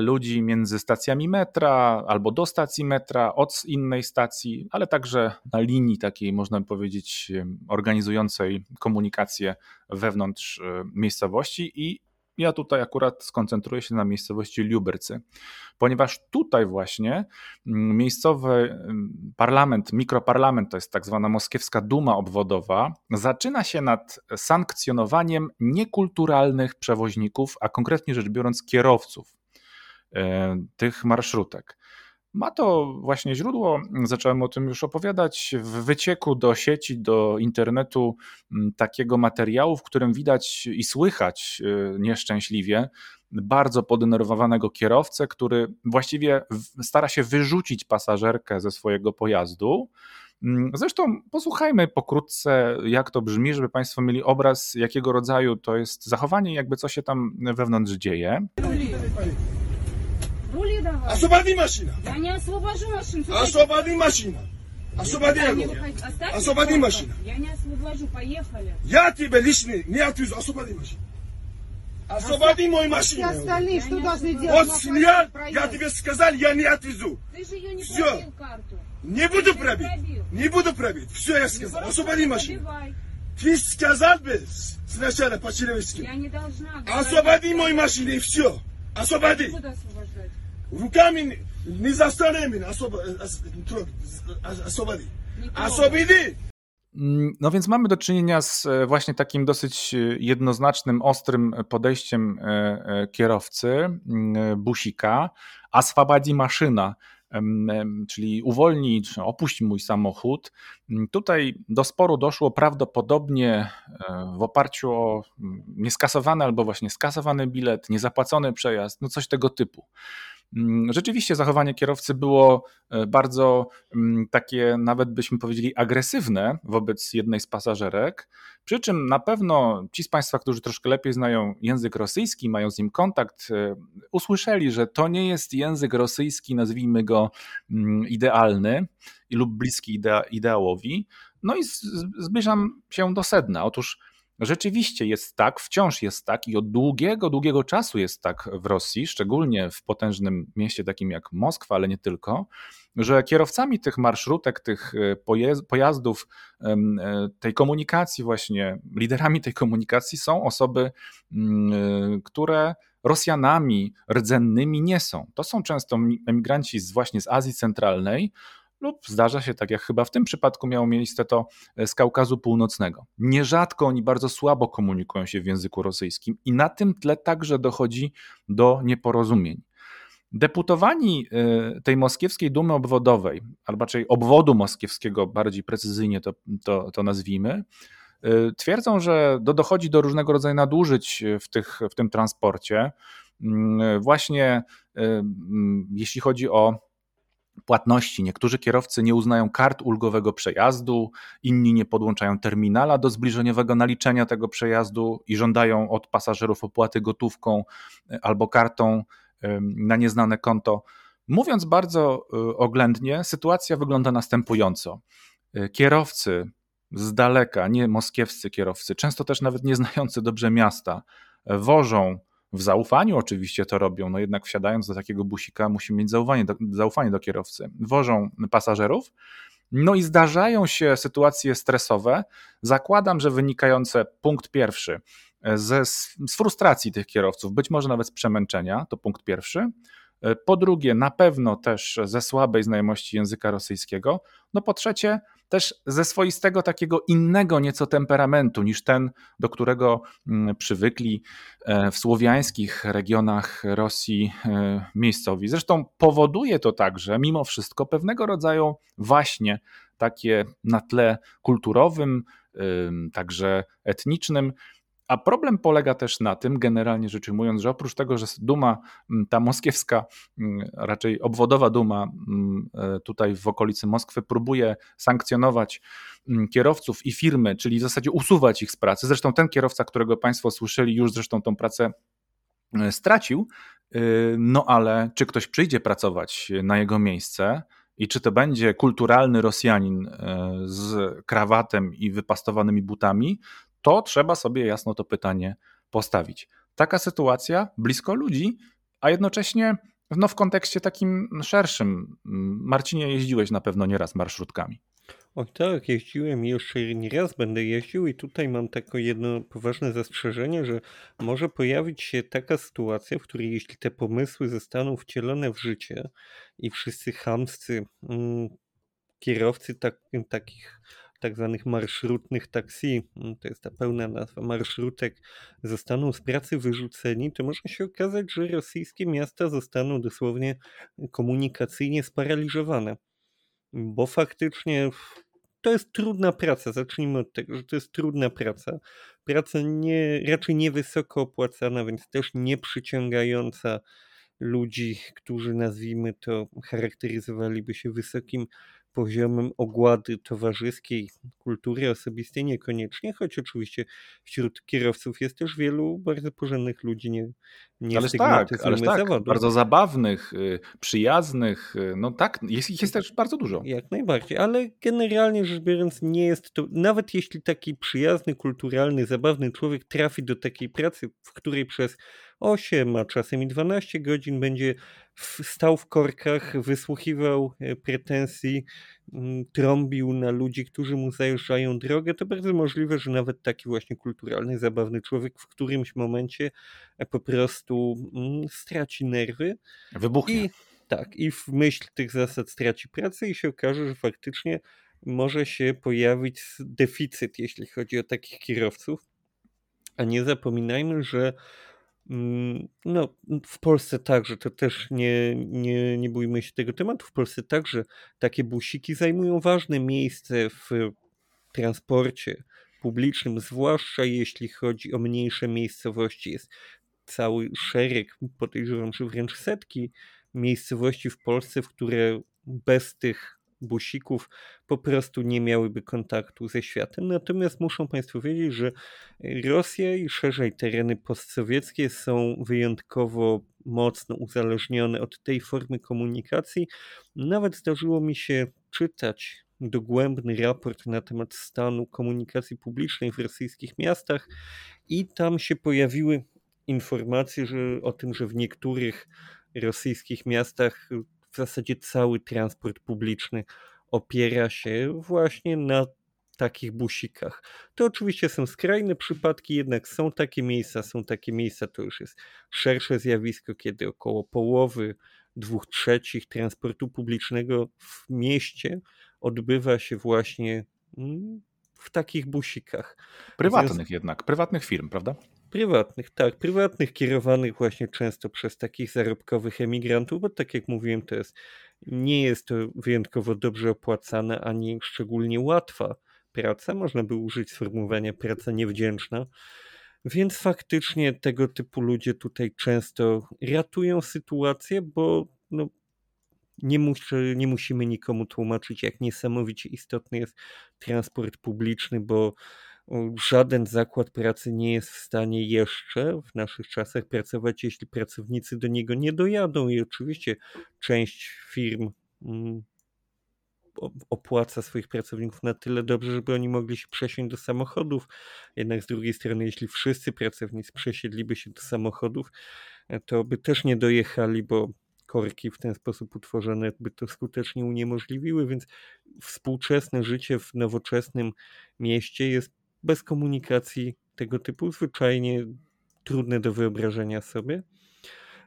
ludzi między stacjami metra albo do stacji metra, od innej stacji, ale także na linii takiej, można powiedzieć, organizującej komunikację wewnątrz miejscowości. I ja tutaj akurat skoncentruję się na miejscowości Lubercy, ponieważ tutaj właśnie miejscowy parlament, mikroparlament, to jest tak zwana moskiewska Duma obwodowa, zaczyna się nad sankcjonowaniem niekulturalnych przewoźników, a konkretnie rzecz biorąc kierowców tych marszrutek. Ma to właśnie źródło, zacząłem o tym już opowiadać, w wycieku do sieci, do internetu takiego materiału, w którym widać i słychać nieszczęśliwie bardzo podenerwowanego kierowcę, który właściwie stara się wyrzucić pasażerkę ze swojego pojazdu. Zresztą posłuchajmy pokrótce, jak to brzmi, żeby Państwo mieli obraz, jakiego rodzaju to jest zachowanie, jakby co się tam wewnątrz dzieje. Освободи машина! Я не освобожу машину. Освободи машина! Освободи его! Освободи машина! Я не освобожу, поехали! Я тебе лишний не отвезу, освободи машину! Освободи мою машину! Остальные что должны делать? Вот я, я тебе сказал, я не отвезу! Ты же ее не пробил карту! Не буду пробить! Не буду пробить! Все, я сказал, освободи машину! Ты сказал бы сначала по-человечески! Я не должна! Освободи мою машину и все! Освободи! Я не буду освобождать! Rukami nie zastanę mnie, osobali. Osobili! No więc mamy do czynienia z właśnie takim dosyć jednoznacznym, ostrym podejściem kierowcy busika. Aswabadzi maszyna, czyli uwolnij, opuść mój samochód. Tutaj do sporu doszło prawdopodobnie w oparciu o nieskasowany albo właśnie skasowany bilet, niezapłacony przejazd, no coś tego typu. Rzeczywiście zachowanie kierowcy było bardzo takie, nawet byśmy powiedzieli, agresywne wobec jednej z pasażerek, przy czym na pewno ci z Państwa, którzy troszkę lepiej znają język rosyjski, mają z nim kontakt, usłyszeli, że to nie jest język rosyjski, nazwijmy go idealny lub bliski ideałowi. No i zbliżam się do sedna. Otóż rzeczywiście jest tak, wciąż jest tak i od długiego, długiego czasu jest tak w Rosji, szczególnie w potężnym mieście takim jak Moskwa, ale nie tylko, że kierowcami tych marszrutek, tych pojazdów, tej komunikacji właśnie, liderami tej komunikacji są osoby, które Rosjanami rdzennymi nie są. To są często emigranci z, właśnie z Azji Centralnej, lub zdarza się, tak jak chyba w tym przypadku miało miejsce to, z Kaukazu Północnego. Nierzadko oni bardzo słabo komunikują się w języku rosyjskim i na tym tle także dochodzi do nieporozumień. Deputowani tej moskiewskiej Dumy Obwodowej, albo raczej obwodu moskiewskiego, bardziej precyzyjnie to, to, to nazwijmy, twierdzą, że dochodzi do różnego rodzaju nadużyć w, tych, w tym transporcie. Właśnie jeśli chodzi o płatności. Niektórzy kierowcy nie uznają kart ulgowego przejazdu, inni nie podłączają terminala do zbliżeniowego naliczenia tego przejazdu i żądają od pasażerów opłaty gotówką albo kartą na nieznane konto. Mówiąc bardzo oględnie, sytuacja wygląda następująco. Kierowcy z daleka, nie moskiewscy kierowcy, często też nawet nie znający dobrze miasta, wożą w zaufaniu oczywiście to robią, no jednak wsiadając do takiego busika musi mieć zaufanie do, zaufanie do kierowcy. Wożą pasażerów, no i zdarzają się sytuacje stresowe, zakładam, że wynikające punkt pierwszy ze, z frustracji tych kierowców, być może nawet z przemęczenia, to punkt pierwszy. Po drugie, na pewno też ze słabej znajomości języka rosyjskiego. No po trzecie, też ze swoistego takiego innego nieco temperamentu niż ten, do którego przywykli w słowiańskich regionach Rosji miejscowi. Zresztą powoduje to także mimo wszystko pewnego rodzaju właśnie takie na tle kulturowym, także etnicznym. A problem polega też na tym, generalnie rzecz ujmując, że oprócz tego, że duma, ta moskiewska, raczej obwodowa duma tutaj w okolicy Moskwy próbuje sankcjonować kierowców i firmy, czyli w zasadzie usuwać ich z pracy. Zresztą ten kierowca, którego Państwo słyszeli, już zresztą tą pracę stracił. No ale czy ktoś przyjdzie pracować na jego miejsce? I czy to będzie kulturalny Rosjanin z krawatem i wypastowanymi butami, to trzeba sobie jasno to pytanie postawić. Taka sytuacja blisko ludzi, a jednocześnie no, w kontekście takim szerszym. Marcinie, jeździłeś na pewno nieraz marszrutkami. O tak, jeździłem i jeszcze nie raz będę jeździł i tutaj mam takie jedno poważne zastrzeżenie, że może pojawić się taka sytuacja, w której jeśli te pomysły zostaną wcielone w życie i wszyscy chamscy mm, kierowcy tak, takich tak zwanych marszrutnych taksi, to jest ta pełna nazwa, marszrutek, zostaną z pracy wyrzuceni, to może się okazać, że rosyjskie miasta zostaną dosłownie komunikacyjnie sparaliżowane. Bo faktycznie to jest trudna praca, zacznijmy od tego, że to jest trudna praca, praca nie, raczej niewysoko opłacana, więc też nie przyciągająca ludzi, którzy nazwijmy to charakteryzowaliby się wysokim poziomem ogłady towarzyskiej, kultury osobistej niekoniecznie, choć oczywiście wśród kierowców jest też wielu bardzo porządnych ludzi, nie, nie ależ tak, ależ tak, zawodu. Bardzo zabawnych, przyjaznych, no tak, jest ich jest też bardzo dużo. Jak najbardziej, ale generalnie rzecz biorąc nie jest to, nawet jeśli taki przyjazny, kulturalny, zabawny człowiek trafi do takiej pracy, w której przez osiem, a czasem i dwanaście godzin będzie stał w korkach, wysłuchiwał pretensji, trąbił na ludzi, którzy mu zajeżdżają drogę, to bardzo możliwe, że nawet taki właśnie kulturalny, zabawny człowiek w którymś momencie po prostu straci nerwy. Wybuchnie. I, tak, i w myśl tych zasad straci pracę i się okaże, że faktycznie może się pojawić deficyt, jeśli chodzi o takich kierowców. A nie zapominajmy, że no, w Polsce także, to też nie, nie, nie bójmy się tego tematu, w Polsce także takie busiki zajmują ważne miejsce w transporcie publicznym, zwłaszcza jeśli chodzi o mniejsze miejscowości. Jest cały szereg, podejrzewam, że wręcz setki miejscowości w Polsce, w które bez tych busików po prostu nie miałyby kontaktu ze światem. Natomiast muszą Państwo wiedzieć, że Rosja i szerzej tereny postsowieckie są wyjątkowo mocno uzależnione od tej formy komunikacji. Nawet zdarzyło mi się czytać dogłębny raport na temat stanu komunikacji publicznej w rosyjskich miastach i tam się pojawiły informacje że, o tym, że w niektórych rosyjskich miastach w zasadzie cały transport publiczny opiera się właśnie na takich busikach. To oczywiście są skrajne przypadki, jednak są takie miejsca, są takie miejsca, to już jest szersze zjawisko, kiedy około połowy, dwóch trzecich transportu publicznego w mieście odbywa się właśnie w takich busikach. Prywatnych Związ... jednak, prywatnych firm, prawda? Prywatnych, tak, prywatnych, kierowanych właśnie często przez takich zarobkowych emigrantów, bo tak jak mówiłem, to jest, nie jest to wyjątkowo dobrze opłacana ani szczególnie łatwa praca. Można by użyć sformułowania praca niewdzięczna, więc faktycznie tego typu ludzie tutaj często ratują sytuację, bo no, nie, musi, nie musimy nikomu tłumaczyć, jak niesamowicie istotny jest transport publiczny, bo żaden zakład pracy nie jest w stanie jeszcze w naszych czasach pracować, jeśli pracownicy do niego nie dojadą i oczywiście część firm opłaca swoich pracowników na tyle dobrze, żeby oni mogli się przesiąść do samochodów, jednak z drugiej strony jeśli wszyscy pracownicy przesiedliby się do samochodów, to by też nie dojechali, bo korki w ten sposób utworzone by to skutecznie uniemożliwiły, więc współczesne życie w nowoczesnym mieście jest bez komunikacji tego typu zwyczajnie trudne do wyobrażenia sobie.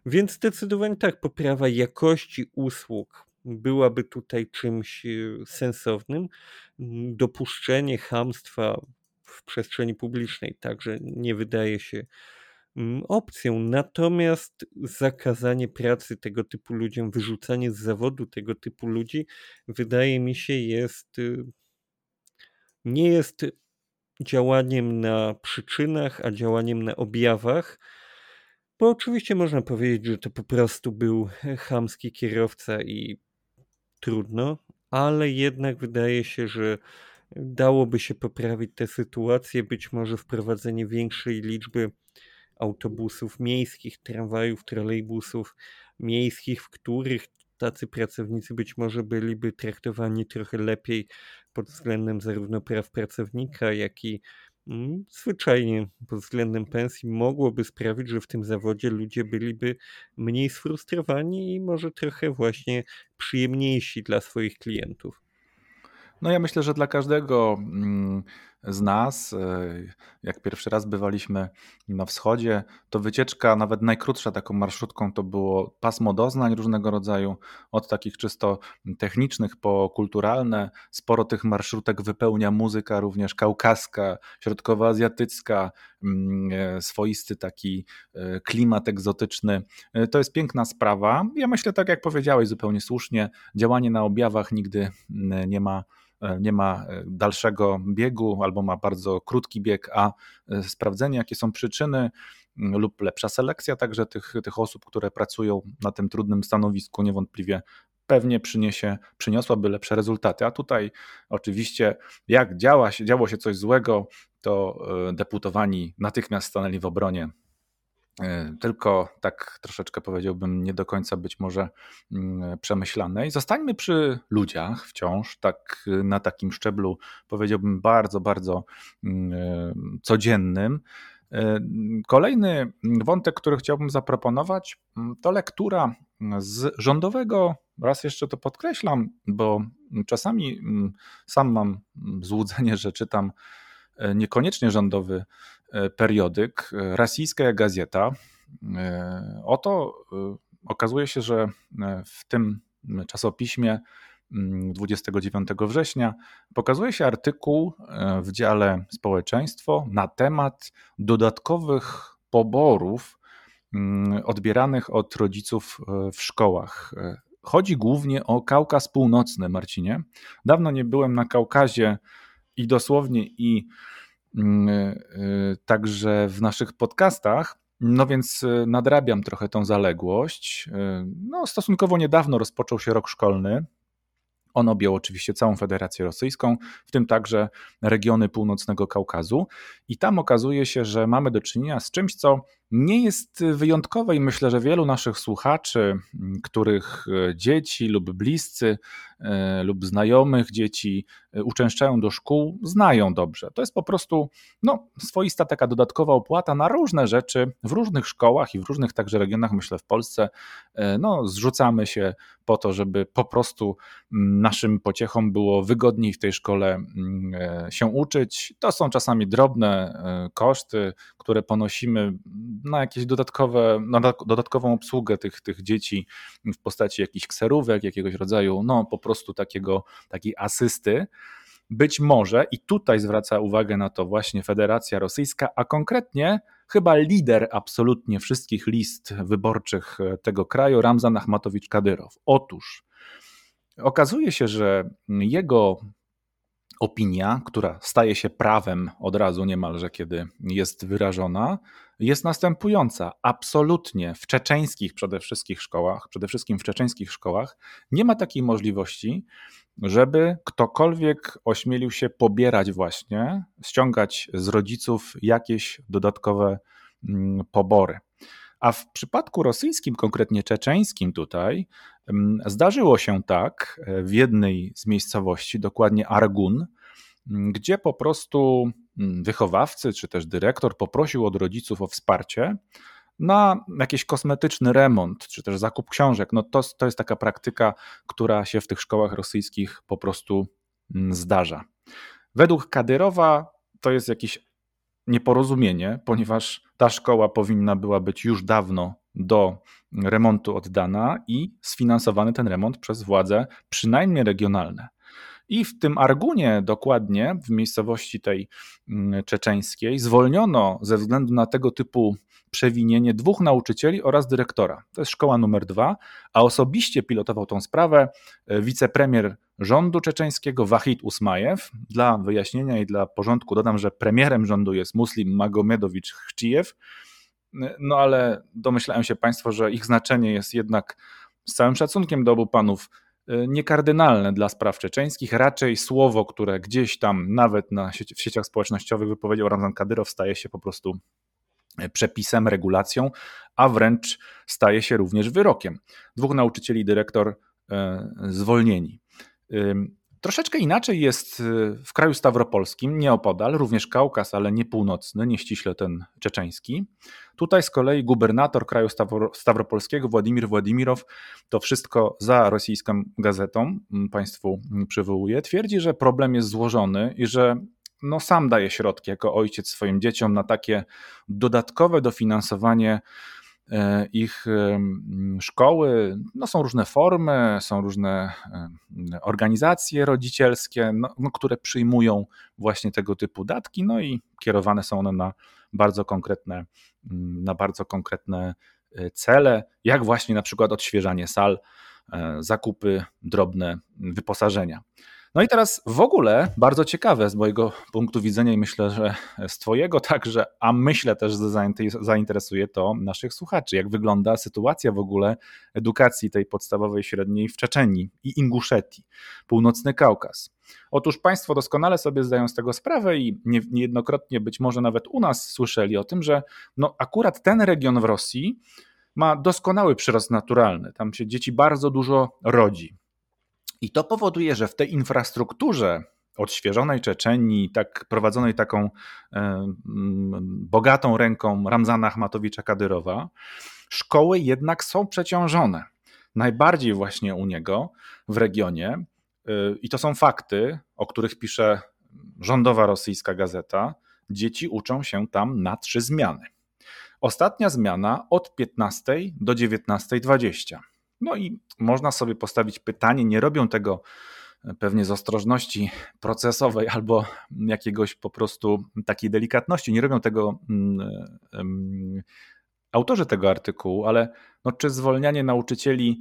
Więc zdecydowanie tak, poprawa jakości usług byłaby tutaj czymś sensownym. Dopuszczenie chamstwa w przestrzeni publicznej także nie wydaje się opcją. Natomiast zakazanie pracy tego typu ludziom, wyrzucanie z zawodu tego typu ludzi, wydaje mi się, jest nie jest działaniem na przyczynach, a działaniem na objawach. Bo oczywiście można powiedzieć, że to po prostu był chamski kierowca i trudno, ale jednak wydaje się, że dałoby się poprawić tę sytuację. Być może wprowadzenie większej liczby autobusów miejskich, tramwajów, trolejbusów miejskich, w których tacy pracownicy być może byliby traktowani trochę lepiej pod względem zarówno praw pracownika, jak i mm, zwyczajnie pod względem pensji, mogłoby sprawić, że w tym zawodzie ludzie byliby mniej sfrustrowani i może trochę właśnie przyjemniejsi dla swoich klientów. No ja myślę, że dla każdego z nas, jak pierwszy raz bywaliśmy na wschodzie, to wycieczka, nawet najkrótsza taką marszrutką, to było pasmo doznań różnego rodzaju, od takich czysto technicznych po kulturalne. Sporo tych marszrutek wypełnia muzyka również kaukaska, środkowoazjatycka, swoisty taki klimat egzotyczny. To jest piękna sprawa. Ja myślę, tak jak powiedziałeś zupełnie słusznie, działanie na objawach nigdy nie ma nie ma dalszego biegu albo ma bardzo krótki bieg, a sprawdzenie, jakie są przyczyny lub lepsza selekcja także tych, tych osób, które pracują na tym trudnym stanowisku, niewątpliwie pewnie przyniesie, przyniosłaby lepsze rezultaty. A tutaj oczywiście jak działa się, działo się coś złego, to deputowani natychmiast stanęli w obronie. Tylko tak troszeczkę powiedziałbym nie do końca być może przemyślanej. Zostańmy przy ludziach wciąż, tak na takim szczeblu powiedziałbym bardzo, bardzo codziennym. Kolejny wątek, który chciałbym zaproponować, to lektura z rządowego, raz jeszcze to podkreślam, bo czasami sam mam złudzenie, że czytam niekoniecznie rządowy periodyk, rosyjska gazeta. Oto okazuje się, że w tym czasopiśmie dwudziestego dziewiątego września pokazuje się artykuł w dziale społeczeństwo na temat dodatkowych poborów odbieranych od rodziców w szkołach. Chodzi głównie o Kaukaz Północny, Marcinie. Dawno nie byłem na Kaukazie i dosłownie i także w naszych podcastach, no więc nadrabiam trochę tą zaległość. No, stosunkowo niedawno rozpoczął się rok szkolny. On objął oczywiście całą Federację Rosyjską, w tym także regiony Północnego Kaukazu. I tam okazuje się, że mamy do czynienia z czymś, co nie jest wyjątkowe i myślę, że wielu naszych słuchaczy, których dzieci lub bliscy lub znajomych dzieci uczęszczają do szkół, znają dobrze. To jest po prostu no, swoista taka dodatkowa opłata na różne rzeczy w różnych szkołach i w różnych także regionach, myślę w Polsce. No, zrzucamy się po to, żeby po prostu naszym pociechom było wygodniej w tej szkole się uczyć. To są czasami drobne koszty, które ponosimy na jakieś dodatkowe, na dodatkową obsługę tych, tych dzieci w postaci jakichś kserówek, jakiegoś rodzaju, no po prostu takiego, takiej asysty. Być może, i tutaj zwraca uwagę na to właśnie Federacja Rosyjska, a konkretnie chyba lider absolutnie wszystkich list wyborczych tego kraju, Ramzan Ahmatowicz-Kadyrow. Otóż okazuje się, że jego opinia, która staje się prawem od razu niemalże, kiedy jest wyrażona, jest następująca. Absolutnie w czeczeńskich przede wszystkim szkołach, przede wszystkim w czeczeńskich szkołach nie ma takiej możliwości, żeby ktokolwiek ośmielił się pobierać właśnie, ściągać z rodziców jakieś dodatkowe pobory. A w przypadku rosyjskim, konkretnie czeczeńskim tutaj, zdarzyło się tak w jednej z miejscowości, dokładnie Argun, gdzie po prostu wychowawcy czy też dyrektor poprosił od rodziców o wsparcie na jakiś kosmetyczny remont czy też zakup książek. No to, to jest taka praktyka, która się w tych szkołach rosyjskich po prostu zdarza. Według Kadyrowa to jest jakiś nieporozumienie, ponieważ ta szkoła powinna była być już dawno do remontu oddana i sfinansowany ten remont przez władze przynajmniej regionalne. I w tym Argunie dokładnie, w miejscowości tej czeczeńskiej, zwolniono ze względu na tego typu przewinienie dwóch nauczycieli oraz dyrektora. To jest szkoła numer dwa, a osobiście pilotował tą sprawę wicepremier rządu czeczeńskiego Wahid Usmajew. Dla wyjaśnienia i dla porządku dodam, że premierem rządu jest Muslim Magomedowicz Chcijew, no ale domyślają się Państwo, że ich znaczenie jest jednak z całym szacunkiem do obu panów niekardynalne dla spraw czeczeńskich, raczej słowo, które gdzieś tam nawet na sieci, w sieciach społecznościowych wypowiedział Ramzan Kadyrow, staje się po prostu przepisem, regulacją, a wręcz staje się również wyrokiem. Dwóch nauczycieli i dyrektor e, zwolnieni. E, troszeczkę inaczej jest w kraju stawropolskim, nieopodal, również Kaukaz, ale nie północny, nie ściśle ten czeczeński. Tutaj z kolei gubernator kraju stawropolskiego Władimir Władimirow, to wszystko za rosyjską gazetą Państwu przywołuje, twierdzi, że problem jest złożony i że no sam daje środki jako ojciec swoim dzieciom na takie dodatkowe dofinansowanie ich szkoły. No są różne formy, są różne organizacje rodzicielskie, no, które przyjmują właśnie tego typu datki, no i kierowane są one na bardzo konkretne, na bardzo konkretne cele, jak właśnie na przykład odświeżanie sal, zakupy, drobne wyposażenia. No i teraz w ogóle bardzo ciekawe z mojego punktu widzenia i myślę, że z twojego także, a myślę też, że zainteresuje to naszych słuchaczy, jak wygląda sytuacja w ogóle edukacji tej podstawowej średniej w Czeczenii i Inguszetii, Północny Kaukaz. Otóż Państwo doskonale sobie zdają z tego sprawę i niejednokrotnie być może nawet u nas słyszeli o tym, że no akurat ten region w Rosji ma doskonały przyrost naturalny, tam się dzieci bardzo dużo rodzi. I to powoduje, że w tej infrastrukturze odświeżonej Czeczenii, tak prowadzonej taką e, bogatą ręką Ramzana Ahmatowicza-Kadyrowa, szkoły jednak są przeciążone. Najbardziej właśnie u niego w regionie e, i to są fakty, o których pisze rządowa rosyjska gazeta, dzieci uczą się tam na trzy zmiany. Ostatnia zmiana od piętnastej do dziewiętnasta dwadzieścia. No i można sobie postawić pytanie, nie robią tego pewnie z ostrożności procesowej albo jakiegoś po prostu takiej delikatności, nie robią tego mm, mm, autorzy tego artykułu, ale no, czy zwolnianie nauczycieli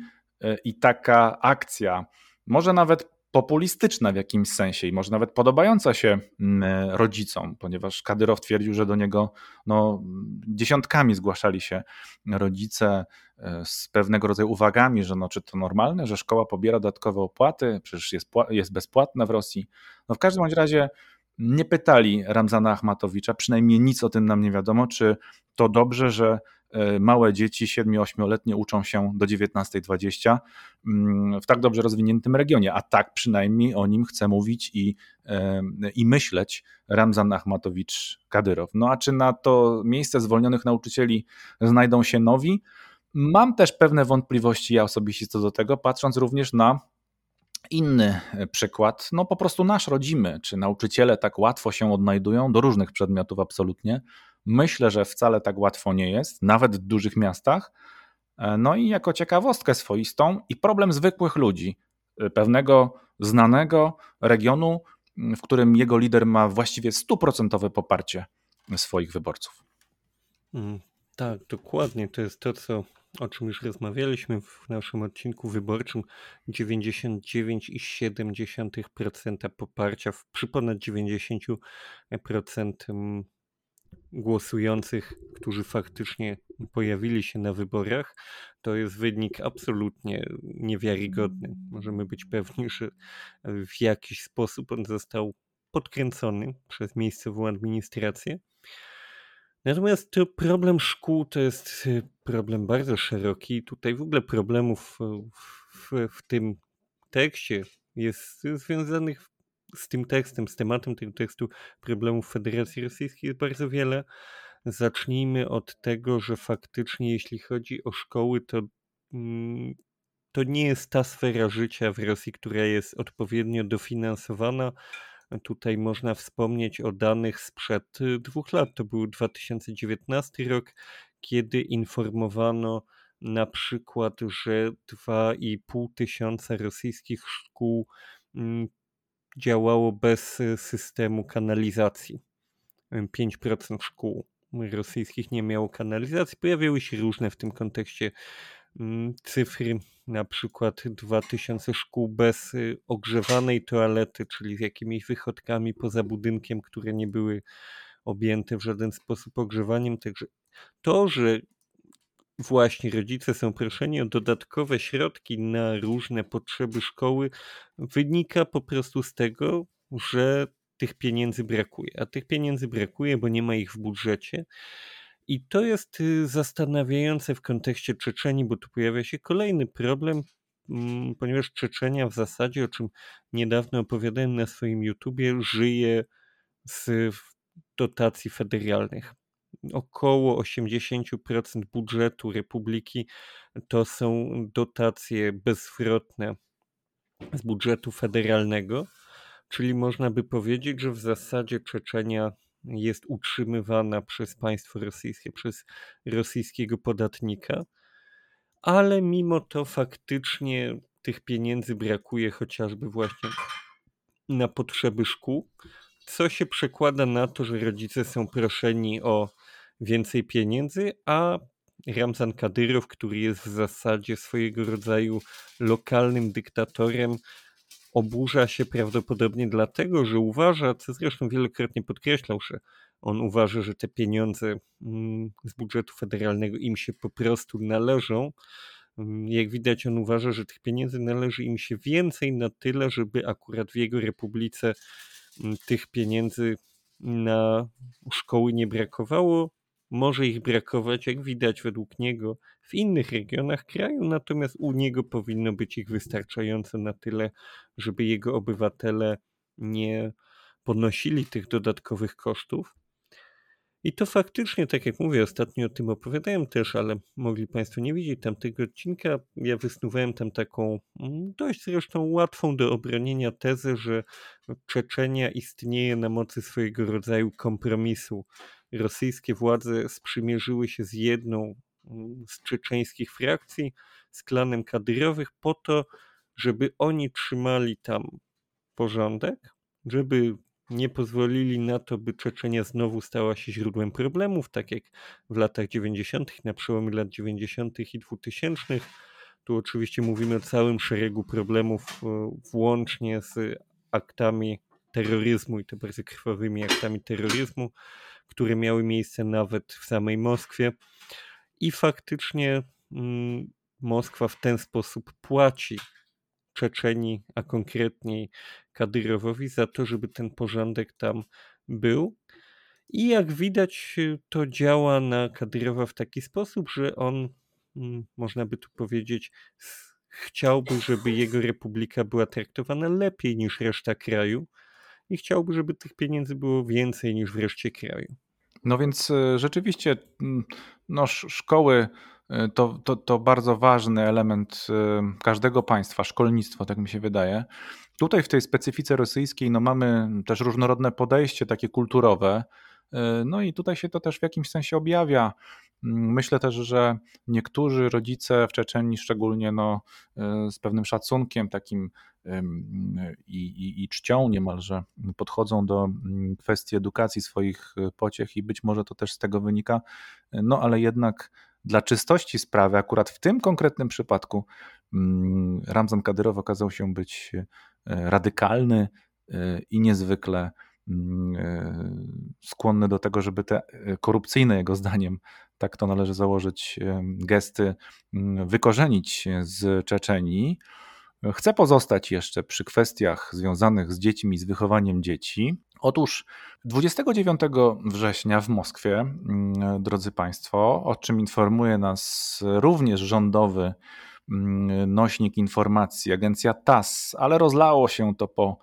i taka akcja, może nawet populistyczna w jakimś sensie i może nawet podobająca się rodzicom, ponieważ Kadyrow twierdził, że do niego no, dziesiątkami zgłaszali się rodzice z pewnego rodzaju uwagami, że no, czy to normalne, że szkoła pobiera dodatkowe opłaty, przecież jest, jest bezpłatna w Rosji. No, w każdym razie nie pytali Ramzana Ahmatowicza, przynajmniej nic o tym nam nie wiadomo, czy to dobrze, że małe dzieci, siedmiu-ośmioletnie uczą się do dziewiętnasta dwadzieścia w tak dobrze rozwiniętym regionie, a tak przynajmniej o nim chce mówić i, i myśleć Ramzan Ahmatowicz-Kadyrow. No a czy na to miejsce zwolnionych nauczycieli znajdą się nowi? Mam też pewne wątpliwości ja osobiście co do tego, patrząc również na inny przykład, no po prostu nasz rodzimy, czy nauczyciele tak łatwo się odnajdują do różnych przedmiotów absolutnie. Myślę, że wcale tak łatwo nie jest, nawet w dużych miastach. No i jako ciekawostkę swoistą i problem zwykłych ludzi, pewnego znanego regionu, w którym jego lider ma właściwie stuprocentowe poparcie swoich wyborców. Tak, dokładnie. To jest to, co, o czym już rozmawialiśmy w naszym odcinku wyborczym. dziewięćdziesiąt dziewięć przecinek siedem procent poparcia przy ponad dziewięćdziesiąt procent głosujących, którzy faktycznie pojawili się na wyborach, to jest wynik absolutnie niewiarygodny. Możemy być pewni, że w jakiś sposób on został podkręcony przez miejscową administrację. Natomiast problem szkół to jest problem bardzo szeroki. Tutaj w ogóle problemów w, w tym tekście jest związanych z tym tekstem, z tematem tego tekstu problemów Federacji Rosyjskiej jest bardzo wiele. Zacznijmy od tego, że faktycznie jeśli chodzi o szkoły, to, to nie jest ta sfera życia w Rosji, która jest odpowiednio dofinansowana. Tutaj można wspomnieć o danych sprzed dwóch lat, to był dwa tysiące dziewiętnasty rok, kiedy informowano na przykład, że dwa i pół tysiąca rosyjskich szkół działało bez systemu kanalizacji. pięć procent szkół rosyjskich nie miało kanalizacji. Pojawiały się różne w tym kontekście cyfry, na przykład dwa tysiące szkół bez ogrzewanej toalety, czyli z jakimiś wychodkami poza budynkiem, które nie były objęte w żaden sposób ogrzewaniem. Także to, że właśnie rodzice są proszeni o dodatkowe środki na różne potrzeby szkoły, wynika po prostu z tego, że tych pieniędzy brakuje. A tych pieniędzy brakuje, bo nie ma ich w budżecie. I to jest zastanawiające w kontekście Czeczenii, bo tu pojawia się kolejny problem, ponieważ Czeczenia w zasadzie, o czym niedawno opowiadałem na swoim YouTubie, żyje z dotacji federalnych. Około osiemdziesiąt procent budżetu republiki to są dotacje bezzwrotne z budżetu federalnego, czyli można by powiedzieć, że w zasadzie Czeczenia jest utrzymywana przez państwo rosyjskie, przez rosyjskiego podatnika, ale mimo to faktycznie tych pieniędzy brakuje chociażby właśnie na potrzeby szkół, co się przekłada na to, że rodzice są proszeni o więcej pieniędzy, a Ramzan Kadyrow, który jest w zasadzie swojego rodzaju lokalnym dyktatorem, oburza się prawdopodobnie dlatego, że uważa, co zresztą wielokrotnie podkreślał, że on uważa, że te pieniądze z budżetu federalnego im się po prostu należą. Jak widać, on uważa, że tych pieniędzy należy im się więcej na tyle, żeby akurat w jego republice tych pieniędzy na szkoły nie brakowało. Może ich brakować, jak widać według niego, w innych regionach kraju, natomiast u niego powinno być ich wystarczająco na tyle, żeby jego obywatele nie ponosili tych dodatkowych kosztów. I to faktycznie, tak jak mówię, ostatnio o tym opowiadałem też, ale mogli Państwo nie widzieć tamtego odcinka. Ja wysnuwałem tam taką dość zresztą łatwą do obronienia tezę, że Czeczenia istnieje na mocy swojego rodzaju kompromisu. Rosyjskie władze sprzymierzyły się z jedną z czeczeńskich frakcji, z klanem Kadyrowych, po to, żeby oni trzymali tam porządek, żeby nie pozwolili na to, by Czeczenia znowu stała się źródłem problemów, tak jak w latach dziewięćdziesiątych, na przełomie lat dziewięćdziesiątych i dwutysięcznych. Tu oczywiście mówimy o całym szeregu problemów, włącznie z aktami terroryzmu i to bardzo krwawymi aktami terroryzmu, które miały miejsce nawet w samej Moskwie. I faktycznie mm, Moskwa w ten sposób płaci Czeczeni, a konkretniej Kadyrowowi, za to, żeby ten porządek tam był. I jak widać, to działa na Kadyrowa w taki sposób, że on, mm, można by tu powiedzieć, chciałby, żeby jego republika była traktowana lepiej niż reszta kraju i chciałby, żeby tych pieniędzy było więcej niż w reszcie kraju. No więc rzeczywiście no, szkoły to, to, to bardzo ważny element każdego państwa, szkolnictwo, tak mi się wydaje. Tutaj w tej specyfice rosyjskiej no, mamy też różnorodne podejście takie kulturowe, no i tutaj się to też w jakimś sensie objawia. Myślę też, że niektórzy rodzice w Czeczenii szczególnie no, z pewnym szacunkiem takim i, i, i czcią niemalże podchodzą do kwestii edukacji swoich pociech i być może to też z tego wynika, no ale jednak dla czystości sprawy akurat w tym konkretnym przypadku Ramzan Kadyrow okazał się być radykalny i niezwykle skłonny do tego, żeby te korupcyjne, jego zdaniem, tak to należy założyć, gesty wykorzenić z Czeczenii. Chcę pozostać jeszcze przy kwestiach związanych z dziećmi, z wychowaniem dzieci. Otóż dwudziestego dziewiątego września w Moskwie, drodzy Państwo, o czym informuje nas również rządowy nośnik informacji, agencja TASS, ale rozlało się to po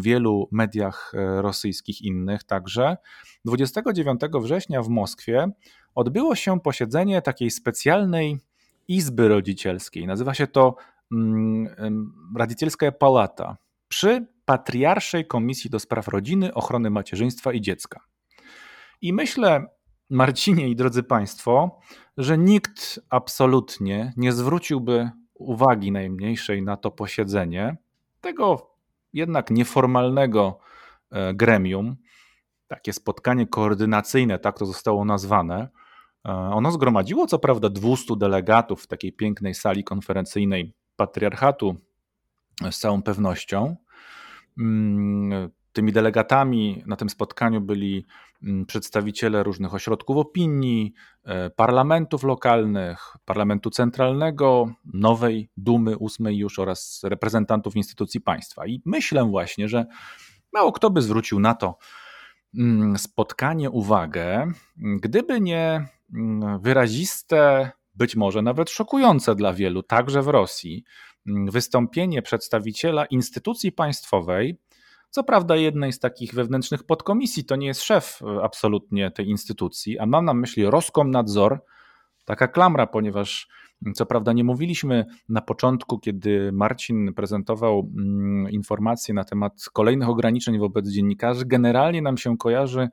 wielu mediach rosyjskich innych także. dwudziestego dziewiątego września w Moskwie odbyło się posiedzenie takiej specjalnej izby rodzicielskiej. Nazywa się to Rodzicielska Palata przy Patriarszej Komisji do Spraw Rodziny, Ochrony Macierzyństwa i Dziecka. I myślę, Marcinie i drodzy Państwo, że nikt absolutnie nie zwróciłby uwagi najmniejszej na to posiedzenie tego jednak nieformalnego gremium, takie spotkanie koordynacyjne, tak to zostało nazwane. Ono zgromadziło co prawda dwustu delegatów w takiej pięknej sali konferencyjnej Patriarchatu z całą pewnością. Tymi delegatami na tym spotkaniu byli przedstawiciele różnych ośrodków opinii, parlamentów lokalnych, parlamentu centralnego, nowej Dumy ósmej już oraz reprezentantów instytucji państwa. I myślę właśnie, że mało kto by zwrócił na to spotkanie uwagę, gdyby nie wyraziste, być może nawet szokujące dla wielu, także w Rosji, wystąpienie przedstawiciela instytucji państwowej, co prawda jednej z takich wewnętrznych podkomisji, to nie jest szef absolutnie tej instytucji, a mam na myśli Roskomnadzor, taka klamra, ponieważ co prawda nie mówiliśmy na początku, kiedy Marcin prezentował informacje na temat kolejnych ograniczeń wobec dziennikarzy, generalnie nam się kojarzy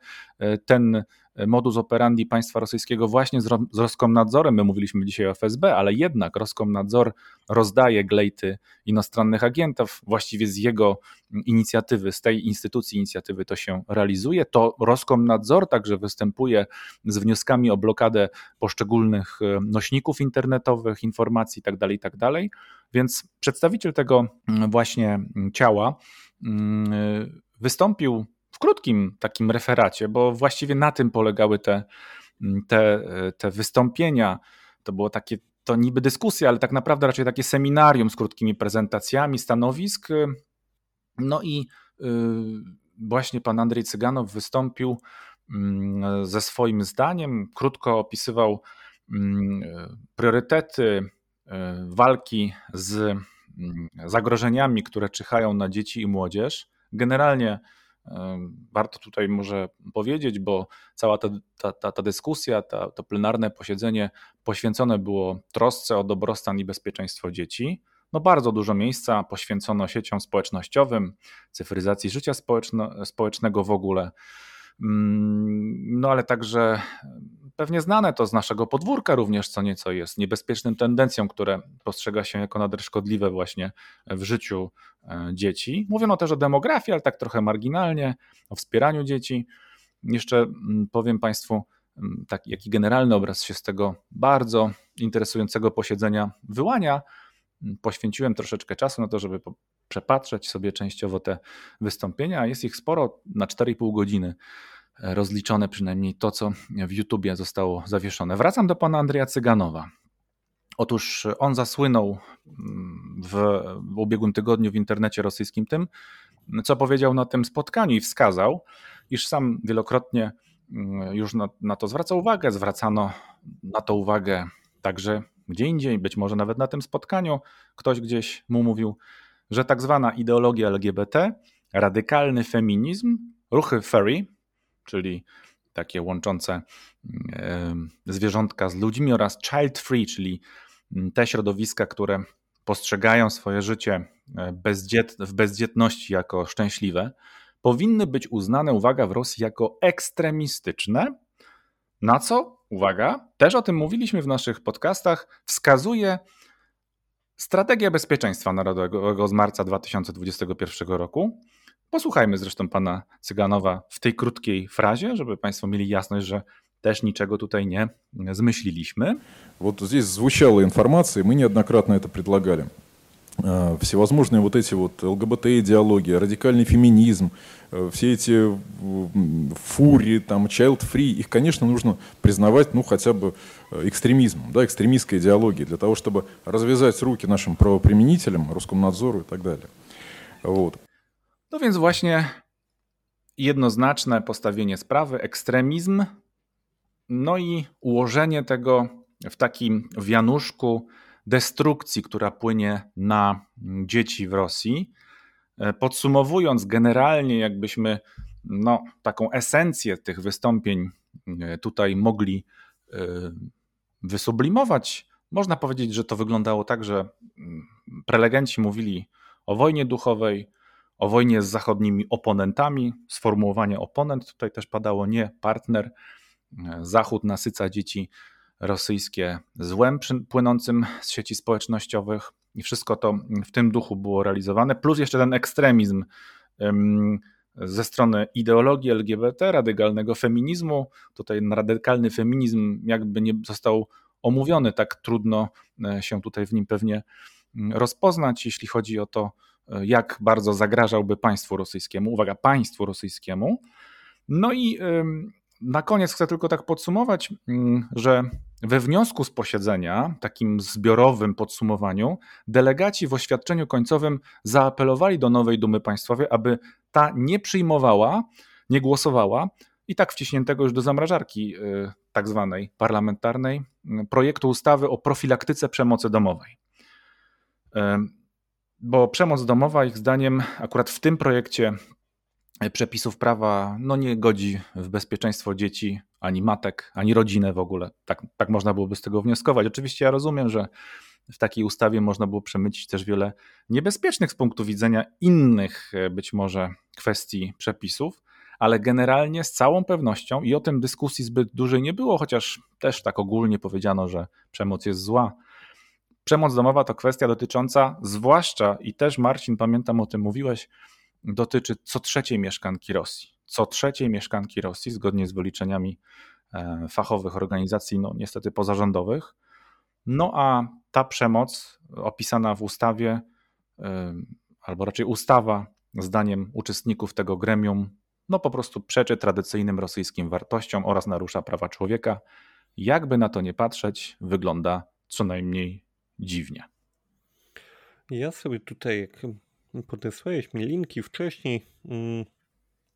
ten modus operandi państwa rosyjskiego właśnie z, Ro- z Roskomnadzorem. My mówiliśmy dzisiaj o F S B, ale jednak Roskomnadzor rozdaje glejty inostrannych agentów, właściwie z jego inicjatywy, z tej instytucji inicjatywy to się realizuje. To Roskomnadzor także występuje z wnioskami o blokadę poszczególnych nośników internetowych, informacji itd., itd., więc przedstawiciel tego właśnie ciała wystąpił w krótkim takim referacie, bo właściwie na tym polegały te, te, te wystąpienia. To było takie, to niby dyskusja, ale tak naprawdę raczej takie seminarium z krótkimi prezentacjami stanowisk. No i właśnie pan Andrzej Cyganow wystąpił ze swoim zdaniem, krótko opisywał priorytety walki z zagrożeniami, które czyhają na dzieci i młodzież. Generalnie warto tutaj może powiedzieć, bo cała ta, ta, ta, ta dyskusja, ta, to plenarne posiedzenie poświęcone było trosce o dobrostan i bezpieczeństwo dzieci. No bardzo dużo miejsca poświęcono sieciom społecznościowym, cyfryzacji życia społeczno, społecznego w ogóle. No ale także pewnie znane to z naszego podwórka również co nieco jest niebezpiecznym tendencjom, które postrzega się jako nader szkodliwe właśnie w życiu dzieci. Mówiono też o demografii, ale tak trochę marginalnie, o wspieraniu dzieci. Jeszcze powiem Państwu, tak, jaki generalny obraz się z tego bardzo interesującego posiedzenia wyłania. Poświęciłem troszeczkę czasu na to, żeby przepatrzeć sobie częściowo te wystąpienia, a jest ich sporo, na cztery i pół godziny rozliczone przynajmniej to, co w YouTubie zostało zawieszone. Wracam do pana Andrzeja Cyganowa. Otóż on zasłynął w, w ubiegłym tygodniu w internecie rosyjskim tym, co powiedział na tym spotkaniu i wskazał, iż sam wielokrotnie już na, na to zwracał uwagę, zwracano na to uwagę także gdzie indziej, być może nawet na tym spotkaniu ktoś gdzieś mu mówił, że tak zwana ideologia L G B T, radykalny feminizm, ruchy furry, czyli takie łączące zwierzątka z ludźmi oraz child free, czyli te środowiska, które postrzegają swoje życie w bezdzietności jako szczęśliwe, powinny być uznane, uwaga, w Rosji jako ekstremistyczne, na co, uwaga, też o tym mówiliśmy w naszych podcastach, wskazuje Strategia Bezpieczeństwa Narodowego z marca dwa tysiące dwudziestego pierwszego roku. Posłuchajmy zresztą pana Cyganowa w tej krótkiej frazie, żeby Państwo mieli jasność, że też niczego tutaj nie zmyśliliśmy. Вот здесь звучала информация, мы неоднократно это предлагали. Всевозможные вот эти вот ЛГБТ-идеологии, радикальный феминизм, все эти фури, там, child free, их, конечно, нужно признавать, ну, хотя бы экстремизмом, да, экстремистской идеологией, для того, чтобы развязать руки нашим правоприменителям, Роскомнадзору и так далее. Вот. No więc właśnie jednoznaczne postawienie sprawy, ekstremizm, no i ułożenie tego w takim wianuszku destrukcji, która płynie na dzieci w Rosji. Podsumowując generalnie, jakbyśmy no, taką esencję tych wystąpień tutaj mogli wysublimować, można powiedzieć, że to wyglądało tak, że prelegenci mówili o wojnie duchowej, o wojnie z zachodnimi oponentami, sformułowanie oponent, tutaj też padało, nie partner, Zachód nasyca dzieci rosyjskie złem płynącym z sieci społecznościowych i wszystko to w tym duchu było realizowane, plus jeszcze ten ekstremizm ze strony ideologii L G B T, radykalnego feminizmu. Tutaj radykalny feminizm jakby nie został omówiony, tak trudno się tutaj w nim pewnie rozpoznać, jeśli chodzi o to, jak bardzo zagrażałby państwu rosyjskiemu. Uwaga, państwu rosyjskiemu. No i na koniec chcę tylko tak podsumować, że we wniosku z posiedzenia, takim zbiorowym podsumowaniu, delegaci w oświadczeniu końcowym zaapelowali do nowej Dumy Państwowej, aby ta nie przyjmowała, nie głosowała i tak wciśniętego już do zamrażarki tak zwanej parlamentarnej projektu ustawy o profilaktyce przemocy domowej. Bo przemoc domowa, ich zdaniem, akurat w tym projekcie przepisów prawa no nie godzi w bezpieczeństwo dzieci, ani matek, ani rodziny w ogóle. Tak, tak można byłoby z tego wnioskować. Oczywiście ja rozumiem, że w takiej ustawie można było przemycić też wiele niebezpiecznych z punktu widzenia innych być może kwestii przepisów, ale generalnie z całą pewnością i o tym dyskusji zbyt dużej nie było, chociaż też tak ogólnie powiedziano, że przemoc jest zła. Przemoc domowa to kwestia dotycząca zwłaszcza, i też Marcin, pamiętam o tym mówiłeś, dotyczy co trzeciej mieszkanki Rosji. Co trzeciej mieszkanki Rosji, zgodnie z wyliczeniami fachowych organizacji, no niestety pozarządowych. No a ta przemoc opisana w ustawie, albo raczej ustawa, zdaniem uczestników tego gremium, no po prostu przeczy tradycyjnym rosyjskim wartościom oraz narusza prawa człowieka. Jakby na to nie patrzeć, wygląda co najmniej dziwnie. Ja sobie tutaj, jak podesłałeś mi linki wcześniej,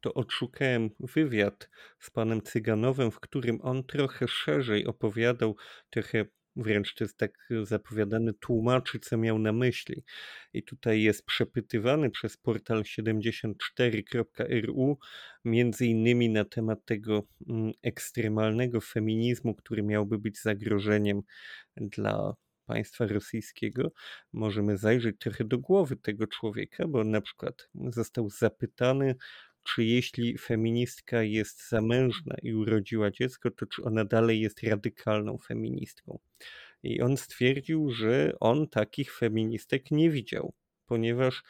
to odszukałem wywiad z panem Cyganowem, w którym on trochę szerzej opowiadał, trochę wręcz to jest tak zapowiadane, tłumaczy, co miał na myśli. I tutaj jest przepytywany przez portal siedemdziesiąt cztery kropka r u między innymi na temat tego ekstremalnego feminizmu, który miałby być zagrożeniem dla państwa rosyjskiego. Możemy zajrzeć trochę do głowy tego człowieka, bo na przykład został zapytany, czy jeśli feministka jest zamężna i urodziła dziecko, to czy ona dalej jest radykalną feministką. I on stwierdził, że on takich feministek nie widział, ponieważ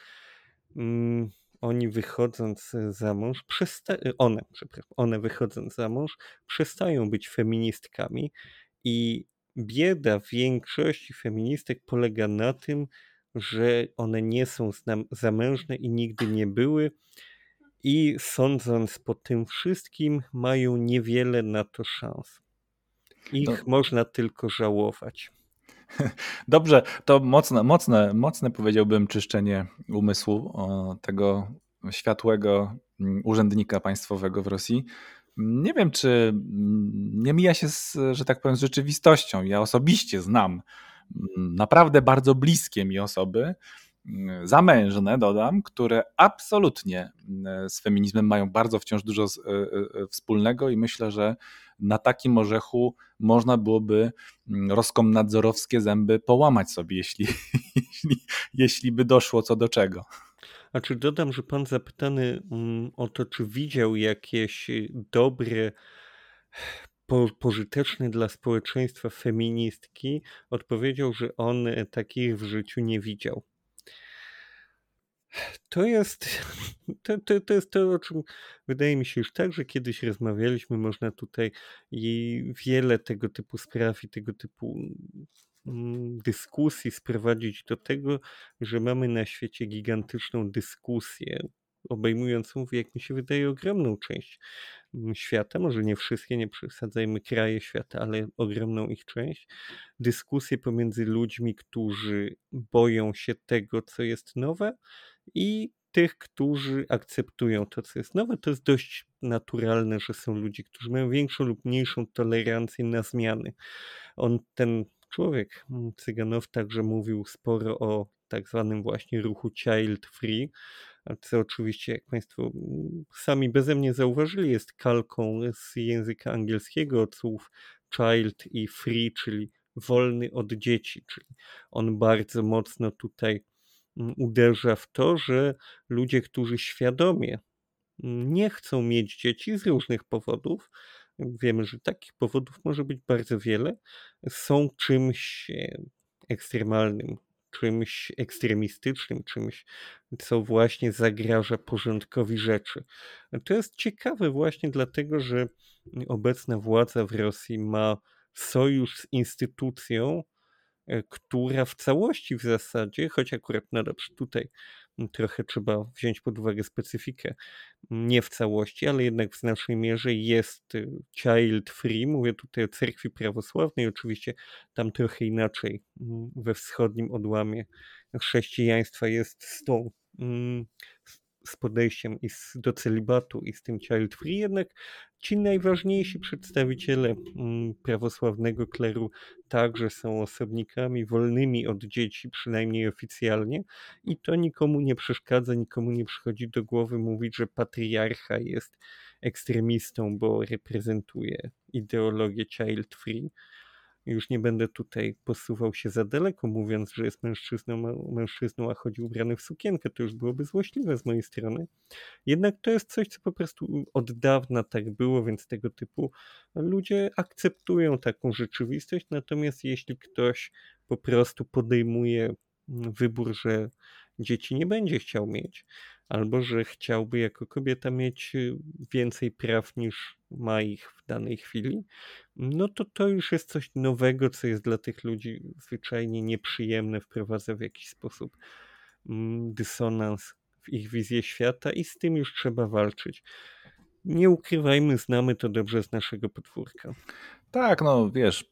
mm, oni wychodząc za mąż, przesta- one, przepraszam, one wychodząc za mąż przestają być feministkami i bieda większości feministek polega na tym, że one nie są zamężne i nigdy nie były i sądząc po tym wszystkim mają niewiele na to szans. Ich to... można tylko żałować. Dobrze, to mocne, mocne, mocne powiedziałbym czyszczenie umysłu tego światłego urzędnika państwowego w Rosji. Nie wiem, czy nie mija się, z, że tak powiem, z rzeczywistością. Ja osobiście znam naprawdę bardzo bliskie mi osoby, zamężne dodam, które absolutnie z feminizmem mają bardzo wciąż dużo wspólnego i myślę, że na takim orzechu można byłoby roskomnadzorowskie zęby połamać sobie, jeśli, jeśli, jeśli by doszło co do czego. A czy dodam, że pan zapytany o to, czy widział jakieś dobre, po, pożyteczne dla społeczeństwa feministki, odpowiedział, że on takich w życiu nie widział. To jest to, to, to jest to, o czym wydaje mi się już tak, że kiedyś rozmawialiśmy, można tutaj i wiele tego typu spraw i tego typu dyskusji sprowadzić do tego, że mamy na świecie gigantyczną dyskusję obejmującą, jak mi się wydaje, ogromną część świata, może nie wszystkie, nie przesadzajmy, kraje świata, ale ogromną ich część, dyskusję pomiędzy ludźmi, którzy boją się tego, co jest nowe i tych, którzy akceptują to, co jest nowe. To jest dość naturalne, że są ludzie, którzy mają większą lub mniejszą tolerancję na zmiany. On, ten człowiek, Cyganow, także mówił sporo o tak zwanym właśnie ruchu child free, co oczywiście, jak Państwo sami beze mnie zauważyli, jest kalką z języka angielskiego od słów child i free, czyli wolny od dzieci. Czyli on bardzo mocno tutaj uderza w to, że ludzie, którzy świadomie nie chcą mieć dzieci z różnych powodów, wiemy, że takich powodów może być bardzo wiele, są czymś ekstremalnym, czymś ekstremistycznym, czymś, co właśnie zagraża porządkowi rzeczy. To jest ciekawe właśnie dlatego, że obecna władza w Rosji ma sojusz z instytucją, która w całości w zasadzie, choć akurat no dobrze, tutaj trochę trzeba wziąć pod uwagę specyfikę, nie w całości, ale jednak w znacznej mierze jest child free, mówię tutaj o cerkwi prawosławnej, oczywiście tam trochę inaczej we wschodnim odłamie chrześcijaństwa jest z tą, z podejściem i z, do celibatu i z tym child free, jednak ci najważniejsi przedstawiciele prawosławnego kleru także są osobnikami wolnymi od dzieci, przynajmniej oficjalnie, i to nikomu nie przeszkadza, nikomu nie przychodzi do głowy mówić, że patriarcha jest ekstremistą, bo reprezentuje ideologię child free. Już nie będę tutaj posuwał się za daleko, mówiąc, że jest mężczyzną, mężczyzną, a chodzi ubrany w sukienkę. To już byłoby złośliwe z mojej strony. Jednak to jest coś, co po prostu od dawna tak było, więc tego typu ludzie akceptują taką rzeczywistość. Natomiast jeśli ktoś po prostu podejmuje wybór, że dzieci nie będzie chciał mieć, albo że chciałby jako kobieta mieć więcej praw niż ma ich w danej chwili, no to to już jest coś nowego, co jest dla tych ludzi zwyczajnie nieprzyjemne, wprowadza w jakiś sposób dysonans w ich wizję świata i z tym już trzeba walczyć. Nie ukrywajmy, znamy to dobrze z naszego podwórka. Tak, no wiesz,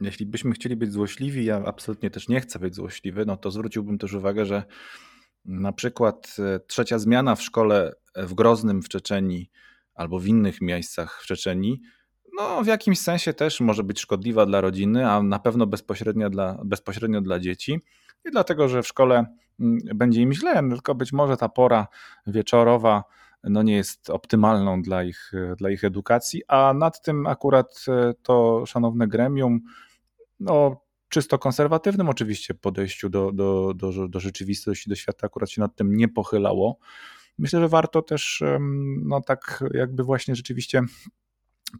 jeśli byśmy chcieli być złośliwi, ja absolutnie też nie chcę być złośliwy, no to zwróciłbym też uwagę, że na przykład trzecia zmiana w szkole w Groznym w Czeczeni albo w innych miejscach w Czeczeni, no w jakimś sensie też może być szkodliwa dla rodziny, a na pewno bezpośrednio dla, bezpośrednio dla dzieci. I dlatego, że w szkole będzie im źle, tylko być może ta pora wieczorowa no nie jest optymalną dla ich, dla ich edukacji, a nad tym akurat to szanowne gremium no czysto konserwatywnym oczywiście podejściu do, do, do, do rzeczywistości, do świata akurat się nad tym nie pochylało. Myślę, że warto też no tak jakby właśnie rzeczywiście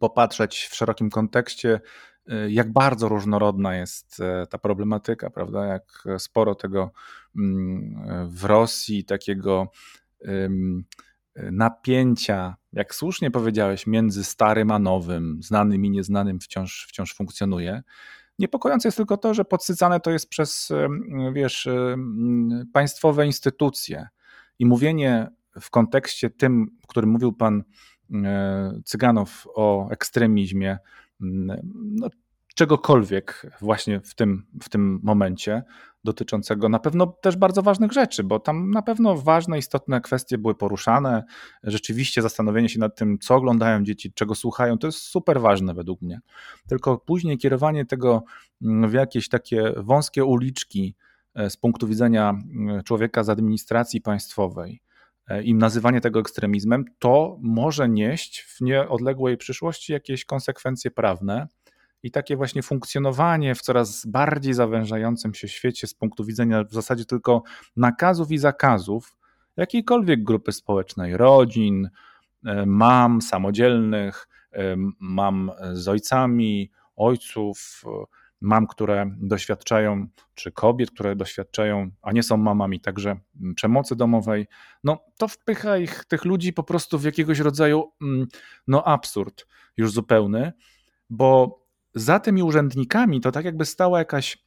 popatrzeć w szerokim kontekście, jak bardzo różnorodna jest ta problematyka, prawda? Jak sporo tego w Rosji takiego napięcia, jak słusznie powiedziałeś, między starym a nowym, znanym i nieznanym wciąż, wciąż funkcjonuje. Niepokojące jest tylko to, że podsycane to jest przez, wiesz, państwowe instytucje i mówienie w kontekście tym, o którym mówił pan Cyganow o ekstremizmie, no, czegokolwiek właśnie w tym, w tym momencie dotyczącego na pewno też bardzo ważnych rzeczy, bo tam na pewno ważne, istotne kwestie były poruszane. Rzeczywiście zastanowienie się nad tym, co oglądają dzieci, czego słuchają, to jest super ważne według mnie. Tylko później kierowanie tego w jakieś takie wąskie uliczki z punktu widzenia człowieka z administracji państwowej, im nazywanie tego ekstremizmem, to może nieść w nieodległej przyszłości jakieś konsekwencje prawne. I takie właśnie funkcjonowanie w coraz bardziej zawężającym się świecie z punktu widzenia w zasadzie tylko nakazów i zakazów jakiejkolwiek grupy społecznej, rodzin, mam samodzielnych, mam z ojcami, ojców, mam, które doświadczają, czy kobiet, które doświadczają, a nie są mamami, także przemocy domowej, no to wpycha ich, tych ludzi po prostu w jakiegoś rodzaju no absurd już zupełny, bo za tymi urzędnikami to tak jakby stała jakaś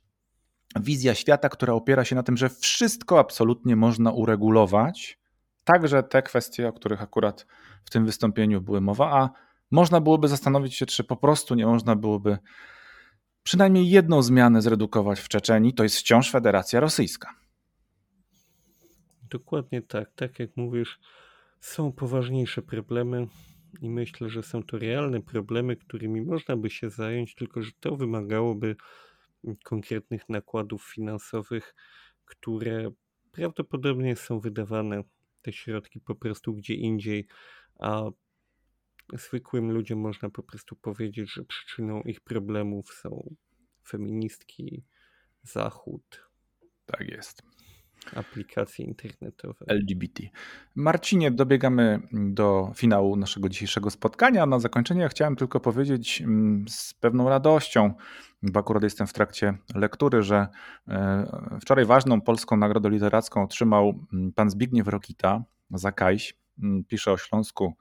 wizja świata, która opiera się na tym, że wszystko absolutnie można uregulować, także te kwestie, o których akurat w tym wystąpieniu były mowa, a można byłoby zastanowić się, czy po prostu nie można byłoby przynajmniej jedną zmianę zredukować w Czeczenii, to jest wciąż Federacja Rosyjska. Dokładnie tak, tak jak mówisz, są poważniejsze problemy. I myślę, że są to realne problemy, którymi można by się zająć, tylko że to wymagałoby konkretnych nakładów finansowych, które prawdopodobnie są wydawane, te środki po prostu gdzie indziej, a zwykłym ludziom można po prostu powiedzieć, że przyczyną ich problemów są feministki, Zachód. Tak jest. Aplikacje internetowe. L G B T. Marcinie, dobiegamy do finału naszego dzisiejszego spotkania. Na zakończenie chciałem tylko powiedzieć z pewną radością, bo akurat jestem w trakcie lektury, że wczoraj ważną polską nagrodę literacką otrzymał pan Zbigniew Rokita za Kajś. Pisze o Śląsku.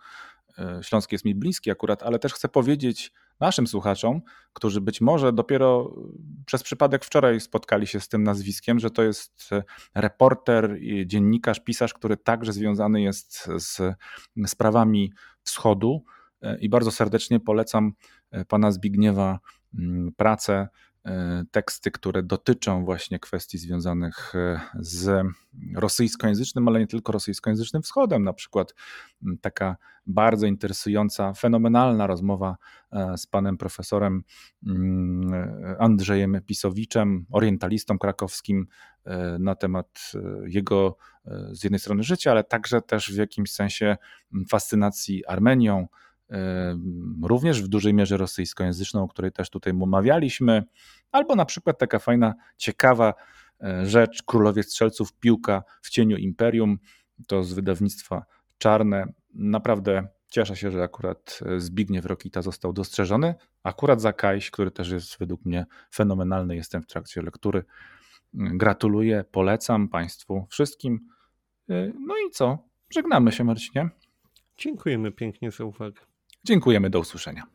Śląsk jest mi bliski akurat, ale też chcę powiedzieć naszym słuchaczom, którzy być może dopiero przez przypadek wczoraj spotkali się z tym nazwiskiem, że to jest reporter, dziennikarz, pisarz, który także związany jest z sprawami wschodu i bardzo serdecznie polecam pana Zbigniewa pracę, teksty, które dotyczą właśnie kwestii związanych z rosyjskojęzycznym, ale nie tylko rosyjskojęzycznym wschodem. Na przykład taka bardzo interesująca, fenomenalna rozmowa z panem profesorem Andrzejem Pisowiczem, orientalistą krakowskim, na temat jego z jednej strony życia, ale także też w jakimś sensie fascynacji Armenią, również w dużej mierze rosyjskojęzyczną, o której też tutaj omawialiśmy, albo na przykład taka fajna, ciekawa rzecz, Królowie Strzelców, piłka w cieniu imperium, to z wydawnictwa Czarne. Naprawdę cieszę się, że akurat Zbigniew Rokita został dostrzeżony, akurat za Kajś, który też jest według mnie fenomenalny, jestem w trakcie lektury. Gratuluję, polecam Państwu wszystkim. No i co? Żegnamy się, Marcinie. Dziękujemy pięknie za uwagę. Dziękujemy, do usłyszenia.